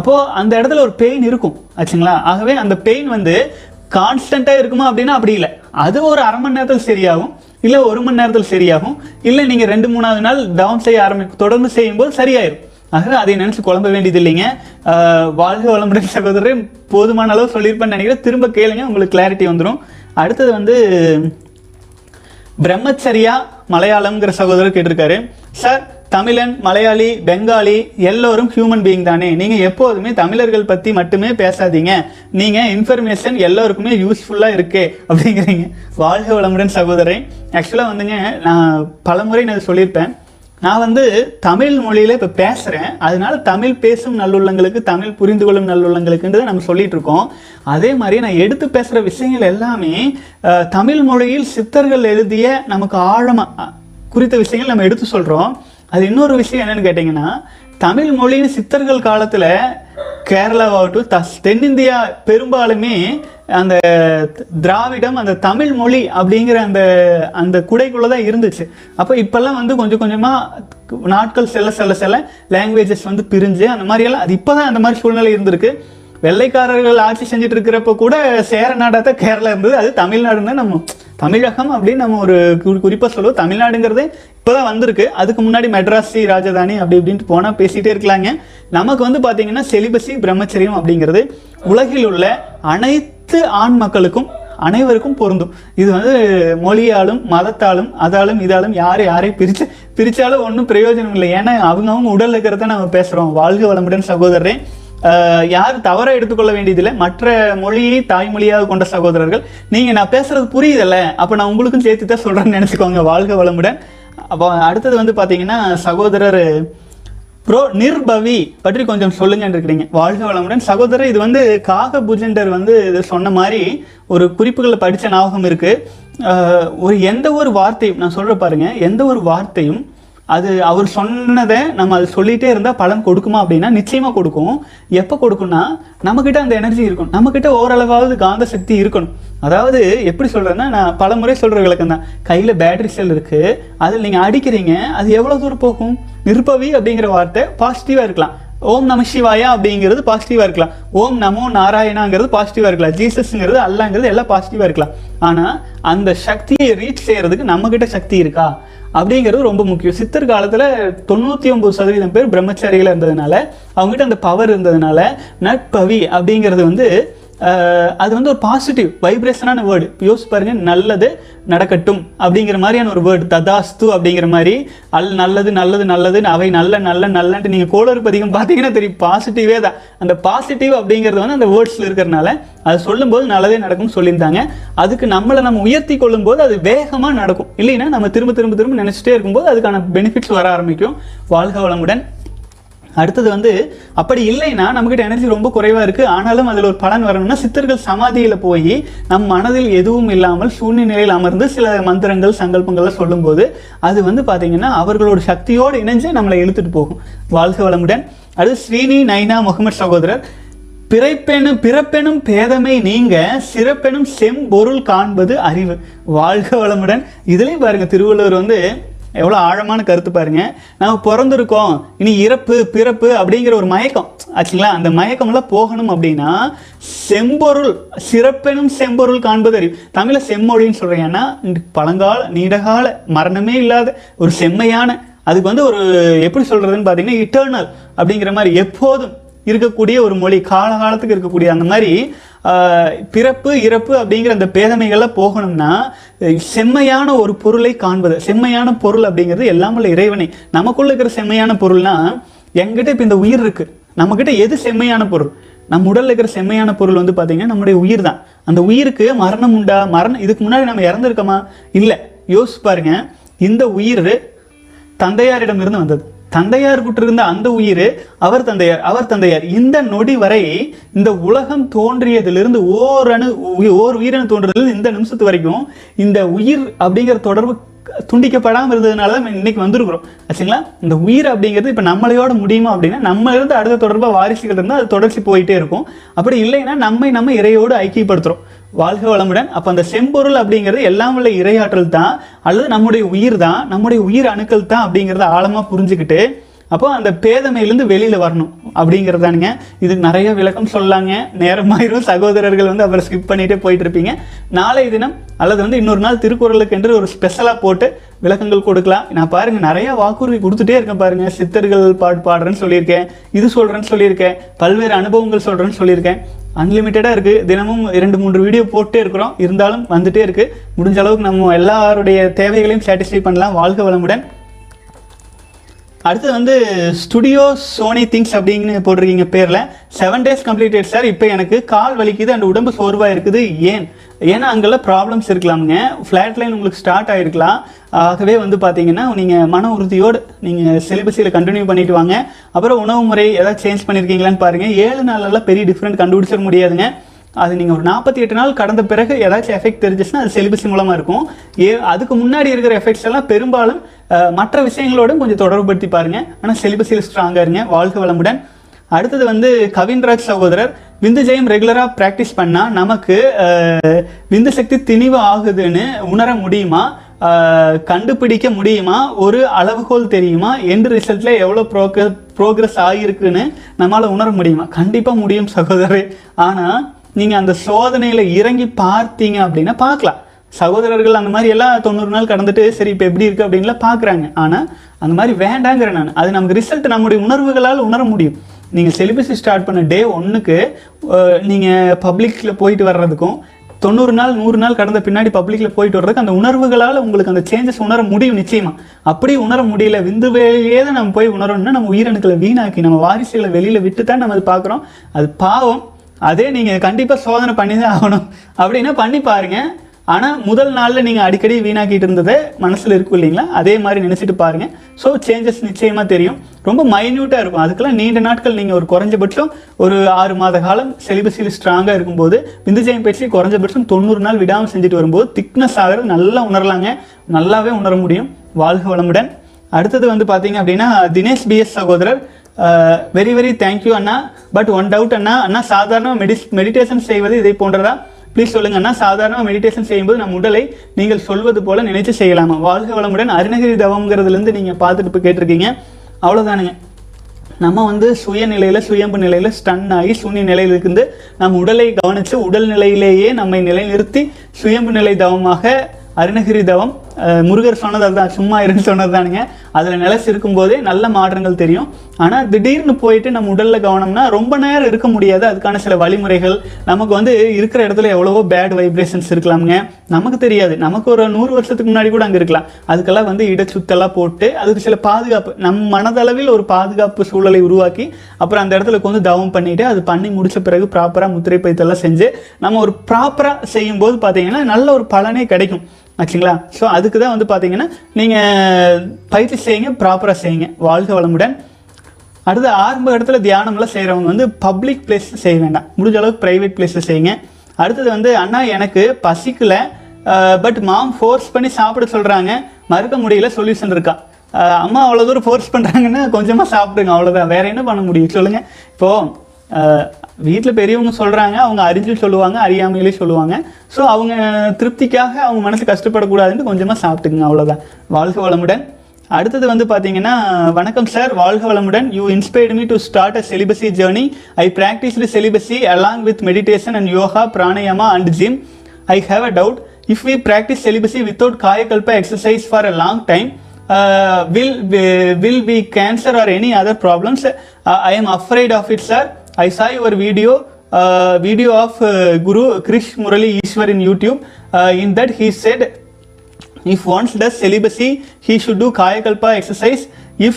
அப்போது அந்த இடத்துல ஒரு பெயின் இருக்கும் ஆச்சுங்களா. ஆகவே அந்த பெயின் வந்து கான்ஸ்டண்ட்டாக இருக்குமா அப்படின்னா அப்படி இல்லை. அது ஒரு அரை மணி நேரத்தில் சரியாகும், இல்லை ஒரு மணி நேரத்தில் சரியாகும், இல்லை நீங்கள் 2-3 நாள் டவுன் செய்ய தொடர்ந்து செய்யும்போது சரியாயிடும். ஆகவே அதை நினச்சி குழம்ப வேண்டியது இல்லைங்க. வாழ்க வளமுடன் சகோதரரே, போதுமான அளவு சொல்லியிருப்பேன்னு நினைக்கிறேன். திரும்ப கேளுங்க, உங்களுக்கு கிளாரிட்டி வந்துடும். அடுத்தது வந்து பிரம்மச்சரியா மலையாளம்ங்கிற சகோதரர் கேட்டிருக்காரு. சார், தமிழன், மலையாளி, பெங்காலி எல்லோரும் ஹியூமன் பீயிங் தானே, நீங்கள் எப்போதுமே தமிழர்கள் பற்றி மட்டுமே பேசாதீங்க, நீங்கள் இன்ஃபர்மேஷன் எல்லோருக்குமே யூஸ்ஃபுல்லாக இருக்கே அப்படிங்கிறீங்க. வாழ்க வளமுடன் சகோதரன். ஆக்சுவலாக வந்துங்க, நான் பலமுறை நான் சொல்லியிருப்பேன், நான் வந்து தமிழ் மொழியில் இப்போ பேசுகிறேன், அதனால தமிழ் பேசும் நல்லுள்ளங்களுக்கு, தமிழ் புரிந்து கொள்ளும் நல்லுள்ளங்களுக்குன்றதை நம்ம சொல்லிகிட்டு இருக்கோம். அதே மாதிரி நான் எடுத்து பேசுகிற விஷயங்கள் எல்லாமே தமிழ் மொழியில் சித்தர்கள் எழுதிய நமக்கு ஆழமாக குறித்த விஷயங்கள் நம்ம எடுத்து சொல்கிறோம். அது இன்னொரு விஷயம் என்னென்னு கேட்டிங்கன்னா, தமிழ் மொழியின் சித்தர்கள் காலத்தில் கேரளாவாகட்டும் தென்னிந்தியா பெரும்பாலுமே அந்த திராவிடம், அந்த தமிழ் மொழி அப்படிங்கிற அந்த அந்த குடைக்குள்ளே தான் இருந்துச்சு. அப்போ இப்போல்லாம் வந்து கொஞ்சம் கொஞ்சமாக நாட்கள் செல்ல லாங்குவேஜஸ் வந்து பிரிஞ்சு அந்த மாதிரியெல்லாம் அது இப்போ தான் அந்த மாதிரி சூழ்நிலை இருந்திருக்கு. வெள்ளைக்காரர்கள் ஆட்சி செஞ்சுட்டு இருக்கிறப்ப கூட சேர நாடாக தான் கேரளா இருந்தது, அது தமிழ்நாடுன்னு நம்ம தமிழகம் அப்படின்னு நம்ம ஒரு குறிப்பாக சொல்லுவோம். தமிழ்நாடுங்கிறதே இப்போ தான் வந்திருக்கு, அதுக்கு முன்னாடி மெட்ராஸி ராஜதானி அப்படி இப்படின்ட்டு போனால் பேசிகிட்டே இருக்கலாங்க. நமக்கு வந்து பார்த்திங்கன்னா செலிபசி பிரம்மச்சரியம் அப்படிங்கிறது உலகில் உள்ள அனைத்து ஆண் மக்களுக்கும் அனைவருக்கும் பொருந்தும். இது வந்து மொழியாலும் மதத்தாலும் அதாலும் இதாலும் யாரையும் பிரித்தாலும் ஒன்றும் பிரயோஜனம் இல்லை. ஏன்னா அவங்கவுங்க உடல் இருக்கிறத நம்ம பேசுகிறோம். வாழ்க வளமுடன் சகோதரரே. யாரும் தவறாக எடுத்துக்கொள்ள வேண்டியதில்லை. மற்ற மொழியை தாய்மொழியாக கொண்ட சகோதரர்கள், நீங்கள் நான் பேசுகிறது புரியுதில்ல, அப்போ நான் உங்களுக்கும் சேர்த்து தான் சொல்கிறேன்னு நினச்சிக்கோங்க. வாழ்க வளமுடன். அப்போ அடுத்தது வந்து பார்த்தீங்கன்னா சகோதரர் ப்ரோ நிர்பவி பற்றி கொஞ்சம் சொல்லுங்கன்னு இருக்கிறீங்க. வாழ்க வளமுடன் சகோதரர். இது வந்து காகபுஜண்டர் வந்து இது சொன்ன மாதிரி ஒரு குறிப்புகளை படித்த ஞாபகம் இருக்குது. எந்த ஒரு வார்த்தையும் நான் சொல்கிற பாருங்கள், எந்த ஒரு வார்த்தையும் அது அவர் சொன்னதை நம்ம அது சொல்லிகிட்டே இருந்தால் பலன் கொடுக்குமா அப்படின்னா நிச்சயமாக கொடுக்கும். எப்போ கொடுக்கும்னா நம்மக்கிட்ட அந்த எனர்ஜி இருக்கணும், நம்மக்கிட்ட ஓரளவாவது காந்த சக்தி இருக்கணும். அதாவது எப்படி சொல்கிறேன்னா, நான் பல முறை சொல்கிற விளக்கம் தான், கையில் பேட்டரி செல் இருக்குது, அதில் நீங்கள் அடிக்கிறீங்க, அது எவ்வளோ தூரம் போகும்? நிர்பவி அப்படிங்கிற வார்த்தை பாசிட்டிவாக இருக்கலாம், ஓம் நம சிவாயா அப்படிங்கிறது பாசிட்டிவாக இருக்கலாம், ஓம் நமோ நாராயணாங்கிறது பாசிட்டிவாக இருக்கலாம், ஜீசஸ்ங்கிறது அல்லாங்கிறது எல்லாம் பாசிட்டிவாக இருக்கலாம். ஆனால் அந்த சக்தியை ரீச் செய்கிறதுக்கு நம்மக்கிட்ட சக்தி இருக்கா அப்படிங்கிறது ரொம்ப முக்கியம். சித்தர் காலத்தில் 99% பேர் பிரம்மச்சாரிகளாக இருந்ததுனால, அவங்ககிட்ட அந்த பவர் இருந்ததுனால நட்பவி அப்படிங்கிறது வந்து அது வந்து ஒரு பாசிட்டிவ் வைப்ரேஷனான வேர்டு. யோசி பாருங்க, நல்லது நடக்கட்டும் அப்படிங்கிற மாதிரியான ஒரு வேர்டு, ததாஸ்து அப்படிங்கிற மாதிரி, நல்லது நல்லது நல்லது அவை நல்ல நல்ல நல்லன்ட்டு நீங்கள் கோளறுபதிகம் பார்த்தீங்கன்னா தெரியும், பாசிட்டிவே தான். அந்த பாசிட்டிவ் அப்படிங்கிறது வந்து அந்த வேர்ட்ஸில் இருக்கிறதுனால அது சொல்லும்போது நல்லதே நடக்கும்னு சொல்லியிருந்தாங்க. அதுக்கு நம்மளை நம்ம உயர்த்தி கொள்ளும்போது அது வேகமாக நடக்கும். இல்லைன்னா நம்ம திரும்ப நினச்சிட்டே இருக்கும்போது அதுக்கான பெனிஃபிட்ஸ் வர ஆரம்பிக்கும். வாழ்க வளமுடன். அடுத்தது வந்து, அப்படி இல்லைன்னா நம்மக்கிட்ட எனர்ஜி ரொம்ப குறைவாக இருக்குது ஆனாலும் அதில் ஒரு பலன் வரணும்னா சித்தர்கள் சமாதியில் போய் நம் மனதில் எதுவும் இல்லாமல் சூன்ய நிலையில் அமர்ந்து சில மந்திரங்கள் சங்கல்பங்கள்லாம் சொல்லும்போது அது வந்து பார்த்திங்கன்னா அவர்களோட சக்தியோடு இணைஞ்சு நம்மளை இழுத்துட்டு போகும். வாழ்க வளமுடன். அது ஸ்ரீனி நைனா முகமது சகோதரர், பிறப்பெனும் பேதமை நீங்க சிறப்பெனும் செம்பொருள் காண்பது அறிவு. வாழ்க வளமுடன். இதுலேயும் பாருங்கள், திருவள்ளுவர் வந்து எவ்வளோ ஆழமான கருத்து பாருங்கள். நம்ம பிறந்திருக்கோம், இனி இறப்பு பிறப்பு அப்படிங்கிற ஒரு மயக்கம் ஆச்சுங்களா, அந்த மயக்கம்லாம் போகணும் அப்படின்னா செம்பொருள், சிறப்பெனும் செம்பொருள் காண்பது அறிவு. தமிழை செம்மொழின்னு சொல்கிறேன், ஏன்னா பழங்கால நீண்டகால மரணமே இல்லாத ஒரு செம்மையான, அதுக்கு வந்து ஒரு எப்படி சொல்கிறதுன்னு பார்த்தீங்கன்னா இட்டர்னல் அப்படிங்கிற மாதிரி எப்போதும் இருக்கக்கூடிய ஒரு மொழி, காலகாலத்துக்கு இருக்கக்கூடிய அந்த மாதிரி பிறப்பு இறப்பு அப்படிங்கிற அந்த பேதமைகள்லாம் போகணும்னா செம்மையான ஒரு பொருளை காண்பது. செம்மையான பொருள் அப்படிங்கிறது எல்லாம் உள்ள இறைவனை. நமக்குள்ள இருக்கிற செம்மையான பொருள்னா, எங்கிட்ட இப்போ இந்த உயிர் இருக்குது, நம்மக்கிட்ட எது செம்மையான பொருள்? நம்ம உடலில் இருக்கிற செம்மையான பொருள் வந்து பார்த்திங்கன்னா நம்முடைய உயிர் தான். அந்த உயிருக்கு மரணம் உண்டா? மரணம் இதுக்கு முன்னாடி நம்ம இறந்துருக்கோமா? இல்லை. யோசிச்சு பாருங்கள், இந்த உயிர் தந்தையாரிடமிருந்து வந்தது, தந்தையார் கிட்ட இருந்த அந்த உயிர் அவர் தந்தையார் இந்த நொடி வரை, இந்த உலகம் தோன்றியதிலிருந்து ஓர் உயிரணு தோன்றியதிலிருந்து இந்த நிமிஷத்து வரைக்கும் இந்த உயிர் அப்படிங்கிற தொடர்பு துண்டிக்கப்படாமல் இருந்ததுனால தான் இன்னைக்கு வந்துருக்கிறோம் ஆச்சுங்களா. இந்த உயிர் அப்படிங்கிறது இப்போ நம்மளையோட முடியுமா அப்படின்னா, நம்ம இருந்து அடுத்த தொடர்பாக வாரிசுகள் இருந்தால் அது தொடர்ச்சி போயிட்டே இருக்கும். அப்படி இல்லைன்னா நம்ம இறையோடு ஐக்கியப்படுத்துகிறோம். வாழ்க வளமுடன். அப்போ அந்த செம்பொருள் அப்படிங்கிறது எல்லாம் உள்ள இறையாற்றல் தான், அல்லது நம்முடைய உயிர் தான், நம்முடைய உயிர் அணுக்கள் தான் அப்படிங்கிறத ஆழமாக புரிஞ்சுக்கிட்டு அப்போ அந்த பேதமையிலேருந்து வெளியில் வரணும் அப்படிங்கிறதானுங்க. இதுக்கு நிறைய விளக்கம் சொல்லாங்க, நேரமாயிரும். சகோதரர்கள் அப்புறம் ஸ்கிப் பண்ணிகிட்டே போயிட்டு இருப்பீங்க. நாளை தினம் அல்லது இன்னொரு நாள் திருக்குறளுக்கு என்று ஒரு ஸ்பெஷலாக போட்டு விளக்கங்கள் கொடுக்கலாம். நான் பாருங்கள் நிறையா வாக்குறுதி கொடுத்துட்டே இருக்கேன் பாருங்கள். சித்தர்கள் பாடுறேன்னு சொல்லியிருக்கேன், இது சொல்கிறேன்னு சொல்லியிருக்கேன், பல்வேறு அனுபவங்கள் சொல்கிறேன்னு சொல்லியிருக்கேன். அன்லிமிட்டடாக இருக்குது. தினமும் 2-3 வீடியோ போட்டே இருக்கிறோம், இருந்தாலும் வந்துகிட்டே இருக்குது. முடிஞ்ச அளவுக்கு நம்ம எல்லாருடைய தேவைகளையும் சாட்டிஸ்ஃபை பண்ணலாம். வாழ்க வளமுடன். அடுத்து ஸ்டுடியோ சோனி திங்ஸ் அப்படின்னு போட்டிருக்கீங்க பேரில். 7 days கம்ப்ளீட்டட் சார். இப்போ எனக்கு கால் வலிக்குது அண்ட் உடம்பு சோர்வாக இருக்குது. ஏன்னா அங்கெல்லாம் ப்ராப்ளம்ஸ் இருக்கலாமுங்க. ஃப்ளாட் லைன் உங்களுக்கு ஸ்டார்ட் ஆகிருக்கலாம். ஆகவே பார்த்தீங்கன்னா நீங்கள் மன உறுதியோடு நீங்கள் சிலபஸில் கண்டினியூ பண்ணிட்டு வாங்க. அப்புறம் உணவு முறை ஏதாவது சேஞ்ச் பண்ணியிருக்கீங்களான்னு பாருங்கள். 7 நாளெல்லாம் பெரிய டிஃப்ரெண்ட் கண்டுபிடிச்சிட முடியாதுங்க. அது நீங்கள் ஒரு 48 நாள் கடந்த பிறகு ஏதாச்சும் எஃபெக்ட் தெரிஞ்சிச்சுன்னா அது செலிபஸி மூலமாக இருக்கும். அதுக்கு முன்னாடி இருக்கிற எஃபெக்ட்ஸ் எல்லாம் பெரும்பாலும் மற்ற விஷயங்களோடும் கொஞ்சம் தொடர்புபடுத்தி பாருங்கள். ஆனால் செலிபஸியில் ஸ்ட்ராங்காக இருங்க. வாழ்க வளமுடன். அடுத்தது கவின்ராஜ் சகோதரர், விந்து ஜெயம் ரெகுலராக ப்ராக்டிஸ் பண்ணால் நமக்கு விந்து சக்தி திணிவு ஆகுதுன்னு உணர முடியுமா, கண்டுபிடிக்க முடியுமா, ஒரு அளவுகோல் தெரியுமா, எண்ட் ரிசல்ட்டில் எவ்வளோ ப்ரோக்ரஸ் ஆகியிருக்குன்னு நம்மளால் உணர முடியுமா? கண்டிப்பாக முடியும் சகோதரர். ஆனால் நீங்கள் அந்த சோதனையில் இறங்கி பார்த்தீங்க அப்படின்னா பார்க்கலாம். சகோதரர்கள் அந்த மாதிரி எல்லாம் 90 நாள் கடந்துட்டு சரி இப்போ எப்படி இருக்குது அப்படின்லாம் பார்க்குறாங்க. ஆனால் அந்த மாதிரி வேண்டாங்கிறேன் நான். அது நமக்கு ரிசல்ட் நம்முடைய உணர்வுகளால் உணர முடியும். நீங்கள் செலிபஸி ஸ்டார்ட் பண்ண day 1 நீங்கள் பப்ளிக்கில் போயிட்டு வர்றதுக்கும் 90 நாள் 100 நாள் கடந்த பின்னாடி பப்ளிக்கில் போயிட்டு வர்றதுக்கு அந்த உணர்வுகளால் உங்களுக்கு அந்த சேஞ்சஸ் உணர முடியும் நிச்சயமாக. அப்படி உணர முடியல, விந்துவேலையே தான் நம்ம போய் உணரணும்னா நம்ம உயிரணுக்களை வீணாக்கி நம்ம வாரிசுகளை வெளியில் விட்டு தான் நம்ம அது பார்க்குறோம். அது பாவம். அதே நீங்கள் கண்டிப்பாக சோதனை பண்ணி தான் ஆகணும் அப்படின்னா பண்ணி பாருங்கள். ஆனால் முதல் நாளில் நீங்கள் அடிக்கடி வீணாக்கிட்டு இருந்ததை மனசில் இருக்கும் இல்லைங்களா, அதே மாதிரி நினச்சிட்டு பாருங்கள். ஸோ சேஞ்சஸ் நிச்சயமாக தெரியும். ரொம்ப மைன்யூட்டாக இருக்கும். அதுக்கெல்லாம் நீண்ட நாட்கள் நீங்கள் ஒரு குறைஞ்சபட்சம் ஒரு 6 மாத காலம் செலிபஸில் ஸ்ட்ராங்காக இருக்கும்போது விந்துஜயம் பயிற்சி குறைஞ்சபட்சம் 90 நாள் விடாமல் செஞ்சுட்டு வரும்போது திக்னஸ் ஆகிறது நல்லா உணரலாங்க. நல்லாவே உணர முடியும். வாழ்க வளமுடன். அடுத்தது பார்த்தீங்க அப்படின்னா தினேஷ் பிஎஸ் சகோதரர், வெரி வெரி தேங்க்யூ அண்ணா. பட் ஒன் டவுட் அண்ணா, சாதாரண மெடிடேஷன் செய்வது இதை போன்றதா? ப்ளீஸ் சொல்லுங்க அண்ணா. சாதாரணமாக மெடிடேஷன் செய்யும்போது நம்ம உடலை நீங்கள் சொல்வது போல நினைச்சு செய்யலாமா? வாழ்க வளமுடன். அருணகிரி தவங்கிறதுலேருந்து நீங்கள் பார்த்துட்டு இப்போ கேட்டிருக்கீங்க. அவ்வளோதானுங்க. நம்ம சுயநிலையில் சுயம்பு நிலையில் ஸ்டன் ஆகி சூன்ய நிலையில் இருந்து நம்ம உடலை கவனித்து உடல் நிலையிலேயே நம்மை நிலைநிறுத்தி சுயம்பு நிலை தவமாக அருணகிரி தவம், முருகர் சொன்னதால் தான் சும்மா இருன்னு சொன்னது தானுங்க. அதில் நிலச்சி இருக்கும்போதே நல்ல மாற்றங்கள் தெரியும். ஆனால் திடீர்னு போயிட்டு நம்ம உடலில் கவனம்னா ரொம்ப நேரம் இருக்க முடியாது. அதுக்கான சில வழிமுறைகள் நமக்கு இருக்கிற இடத்துல எவ்வளவோ பேட் வைப்ரேஷன்ஸ் இருக்கலாமுங்க. நமக்கு தெரியாது. நமக்கு ஒரு 100 வருஷத்துக்கு முன்னாடி கூட அங்கே இருக்கலாம். அதுக்கெல்லாம் இடச்சுத்தெல்லாம் போட்டு அதுக்கு சில பாதுகாப்பு, நம் மனதளவில் ஒரு பாதுகாப்பு சூழலை உருவாக்கி அப்புறம் அந்த இடத்துல தவம் பண்ணிவிட்டு அது பண்ணி முடித்த பிறகு ப்ராப்பராக முத்திரை பயிற்சியெல்லாம் செஞ்சு நம்ம ஒரு ப்ராப்பராக செய்யும்போது பார்த்தீங்கன்னா நல்ல ஒரு பலனே கிடைக்கும் ஆச்சுங்களா. ஸோ அதுக்கு தான் பார்த்தீங்கன்னா நீங்கள் பயிற்சி செய்யுங்க, ப்ராப்பராக செய்யுங்க. வாழ்க வளமுடன். அடுத்த ஆரம்ப இடத்துல தியானம்லாம் செய்கிறவங்க பப்ளிக் பிளேஸில் செய்ய வேண்டாம். முடிஞ்ச அளவுக்கு ப்ரைவேட் பிளேஸில் செய்யுங்க. அடுத்தது அண்ணா எனக்கு பசிக்கலை, பட் மாம் ஃபோர்ஸ் பண்ணி சாப்பிட சொல்கிறாங்க, மறுக்க முடியல, சொல்யூஷன் இருக்கா? அம்மா அவ்வளோ தூரம் ஃபோர்ஸ் பண்ணுறாங்கன்னா கொஞ்சமாக சாப்பிடுங்க, அவ்வளோதான். வேறு என்ன பண்ண முடியும் சொல்லுங்கள். இப்போது வீட்டில் பெரியவங்க சொல்கிறாங்க, அவங்க அறிஞ்சு சொல்லுவாங்க, அறியாமையிலே சொல்லுவாங்க. ஸோ அவங்க திருப்திக்காக அவங்க மனசு கஷ்டப்படக்கூடாதுன்னு கொஞ்சமாக சாப்பிட்டுக்குங்க, அவ்வளோதான். வாழ்க வளமுடன். அடுத்தது பார்த்தீங்கன்னா வணக்கம் சார், வாழ்க வளமுடன். You inspired me to start a celibacy journey. I practised celibacy along with meditation and yoga, pranayama and gym. I have a doubt. If we practise celibacy without காயகல்ப exercise for a long time, will we cancer or any other problems? I am afraid of it sir. I saw your video of Guru Krish Murali Ishwar in YouTube. In that he said, if one does celibacy, he should do Kaya Kalpa exercise. If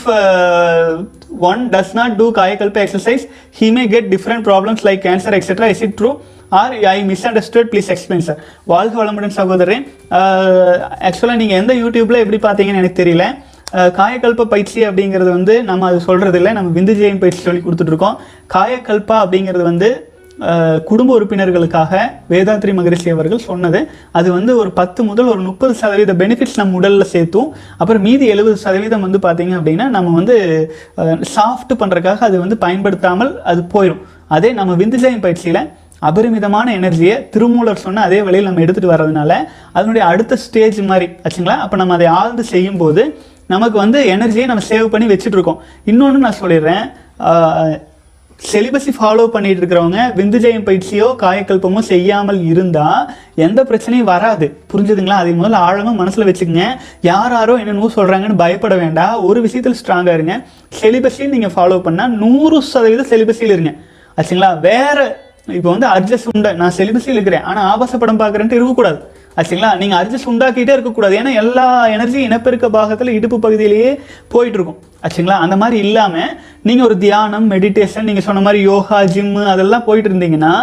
one does not do Kaya Kalpa exercise, he may get different problems like cancer, etc. Is it true? Or I misunderstood, please explain sir. வாழ்க வளமுடன் சகோதரன். ஆக்சுவலாக நீங்கள் எந்த யூடியூப்பில் எப்படி பார்த்தீங்கன்னு எனக்கு தெரியல. காயக்கல்ப பயிற்சி அப்படிங்கிறது வந்து நம்ம அது சொல்கிறது இல்லை, நம்ம விந்து ஜெயம் பயிற்சி சொல்லி கொடுத்துட்ருக்கோம். காயக்கல்பா அப்படிங்கிறது வந்து குடும்ப உறுப்பினர்களுக்காக வேதாத்ரி மகரிஷி அவர்கள் சொன்னது. அது வந்து ஒரு 10 முதல் 30% பெனிஃபிட்ஸ் நம்ம உடலில் சேர்த்தும், அப்புறம் மீதி 70% வந்து பார்த்திங்க அப்படின்னா நம்ம வந்து சாஃப்ட் பண்ணுறக்காக அது வந்து பயன்படுத்தாமல் அது போயிடும். அதே நம்ம விந்துஜயம் பயிற்சியில் அபரிமிதமான எனர்ஜியை திருமூலர் சொன்ன அதே வழியில் நம்ம எடுத்துகிட்டு வர்றதுனால அதனுடைய அடுத்த ஸ்டேஜ் மாதிரி ஆச்சுங்களா. அப்போ நம்ம அதை ஆழ்ந்து செய்யும்போது நமக்கு வந்து எனர்ஜியை நம்ம சேவ் பண்ணி வச்சுட்ருக்கோம். இன்னொன்று நான் சொல்லிடுறேன், செலிபஸை ஃபாலோ பண்ணிகிட்டு இருக்கிறவங்க விந்துஜயம் பயிற்சியோ காயக்கல்பமோ செய்யாமல் இருந்தால் எந்த பிரச்சனையும் வராது, புரிஞ்சுதுங்களா? அதை முதல்ல ஆழமாக மனசில் வச்சுக்கோங்க. யாரோ என்னென்னோ சொல்கிறாங்கன்னு பயப்பட வேண்டாம், ஒரு விஷயத்தில் ஸ்ட்ராங்காக இருங்க. செலிபஸையும் நீங்கள் ஃபாலோ பண்ணால் 100% செலிபஸில் இருங்க ஆச்சுங்களா. வேறு இப்போ வந்து அட்ஜஸ்ட் உண்டை நான் செலிபஸில் இருக்கிறேன் ஆனால் ஆபாசப்படம் பார்க்குறேன்ட்டு இருக்கக்கூடாது ஆச்சுங்களா. நீங்கள் அட்ஜஸ்ட் உண்டாக்கிட்டே இருக்கக்கூடாது, ஏன்னா எல்லா எனர்ஜியும் இனப்பெருக்க பாகத்தில் இடுப்பு பகுதியிலேயே போயிட்டுருக்கும் ஆச்சுங்களா. அந்த மாதிரி இல்லாமல் நீங்கள் ஒரு தியானம், மெடிடேஷன், நீங்கள் சொன்ன மாதிரி யோகா, ஜிம்மு அதெல்லாம் போயிட்டு இருந்தீங்கன்னா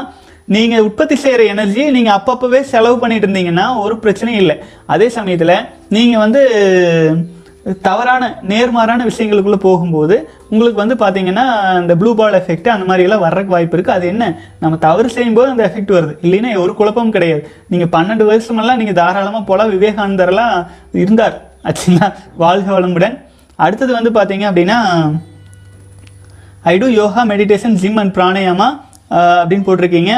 நீங்கள் உற்பத்தி செய்கிற எனர்ஜியை நீங்கள் அப்பப்போவே செலவு பண்ணிட்டு இருந்தீங்கன்னா ஒரு பிரச்சனையும் இல்லை. அதே சமயத்தில் நீங்கள் வந்து தவறான நேர்மாறான விஷயங்களுக்குள்ளே போகும்போது உங்களுக்கு வந்து பார்த்திங்கன்னா இந்த ப்ளூ பால் எஃபெக்ட் அந்த மாதிரியெல்லாம் வர்றதுக்கு வாய்ப்பு இருக்குது. அது என்ன, நம்ம தவறு செய்யும்போது அந்த எஃபெக்ட் வருது, இல்லைன்னா ஒரு குழப்பமும் கிடையாது. நீங்கள் 12 வயசுமெல்லாம் நீங்கள் தாராளமாக போல விவேகானந்தரெல்லாம் இருந்தார் ஆச்சுங்களா. வாழ்க வளமுடன். அடுத்தது வந்து பார்த்திங்க அப்படின்னா I do yoga, meditation, gym and pranayama அப்படின்னு போட்டிருக்கீங்க.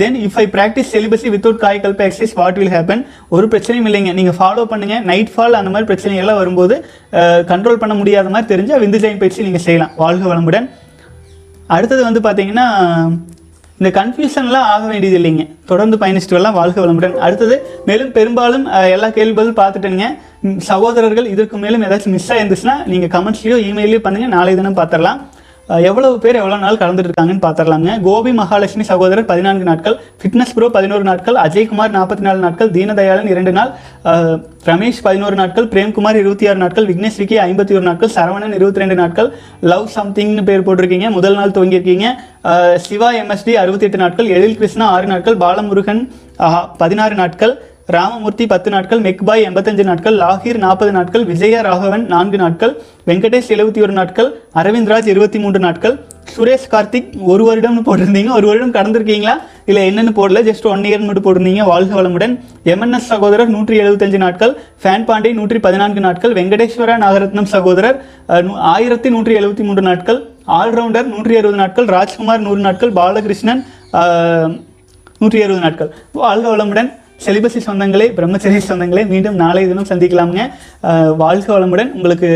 Then if I practise celibacy without காயக்கல்ப exercise what will happen? ஒரு பிரச்சனையும் இல்லைங்க, நீங்கள் ஃபாலோ பண்ணுங்கள். நைட் ஃபால் அந்த மாதிரி பிரச்சனைகள்லாம் வரும்போது கண்ட்ரோல் பண்ண முடியாத மாதிரி தெரிஞ்சால் விந்துஜயம் பயிற்சி நீங்கள் செய்யலாம். வாழ்க வளமுடன். அடுத்தது வந்து பார்த்தீங்கன்னா இந்த கன்ஃபியூஷன்லாம் ஆக வேண்டியது இல்லைங்க, தொடர்ந்து பயணிச்சுட்டு வரலாம். வாழ்க வளமுடன். அடுத்தது மேலும் பெரும்பாலும் எல்லா கேள்விகளும் பார்த்துட்டேனுங்க சகோதரர்கள். இதற்கு மேலும் ஏதாச்சும் மிஸ் ஆயிருந்துச்சுன்னா நீங்கள் கமெண்ட்ஸ்லையோ இமெயிலையோ பண்ணுங்கள், நாளை தினம் பார்த்துடலாம். எவ்வளவு பேர் எவ்வளோ நாள் கலந்துட்டு இருக்காங்கன்னு பார்த்துடலாங்க. கோபி மகாலட்சுமி சகோதரர் 14 நாட்கள், ஃபிட்னஸ் ப்ரோ 14 நாட்கள், அஜய்குமார் 44 நாட்கள், தீனதயாளன் 2 நாள், ரமேஷ் 16 நாட்கள், பிரேம்குமார் 26 நாட்கள், விக்னேஷ் விக்கி 51 நாட்கள், சரவணன் 22 நாட்கள், லவ் சம்திங்னு பேர் போட்டிருக்கீங்க, முதல் நாள் துவங்கியிருக்கீங்க. சிவா எம்எஸ்டி 68 நாட்கள், எழில் கிருஷ்ணா 6 நாட்கள், பாலமுருகன் 16 நாட்கள், ராமமூர்த்தி 10 நாட்கள், மெக்பாய் 85 நாட்கள், லாகிர் 40 நாட்கள், விஜய ராகவன் 4 நாட்கள், வெங்கடேஷ் 71 நாட்கள், அரவிந்த்ராஜ் 23 நாட்கள், சுரேஷ் கார்த்திக் 1 வருடம்னு போட்டிருந்தீங்க. 1 வருடம் கடந்திருக்கீங்களா இல்லை என்னென்னு போடல, ஜஸ்ட் 1 இயர்னு மட்டும் போட்டிருந்தீங்க. வாழ்க வளமுடன். எம்என்எஸ் சகோதரர் 175 நாட்கள், ஃபேன் பாண்டே 114 நாட்கள், வெங்கடேஸ்வர நாகரத்னம் சகோதரர் 1173 நாட்கள், ஆல்ரவுண்டர் 160 நாட்கள், ராஜ்குமார் 100 நாட்கள், பாலகிருஷ்ணன் 120 நாட்கள். வாழ்க வளமுடன். செலிபஸி சொந்தங்களே, பிரம்மச்சரிய சொந்தங்களே, மீண்டும் நாளைய தினம் சந்திக்கலாமுங்க. வாழ்க வளமுடன். உங்களுக்கு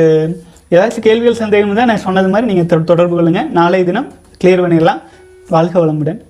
ஏதாச்சும் கேள்விகள் சந்தேகம் தான் நான் சொன்னது மாதிரி நீங்கள் தொடர்பு கொள்ளுங்கள், நாளைய தினம் கிளியர் பண்ணிடலாம். வாழ்க வளமுடன்.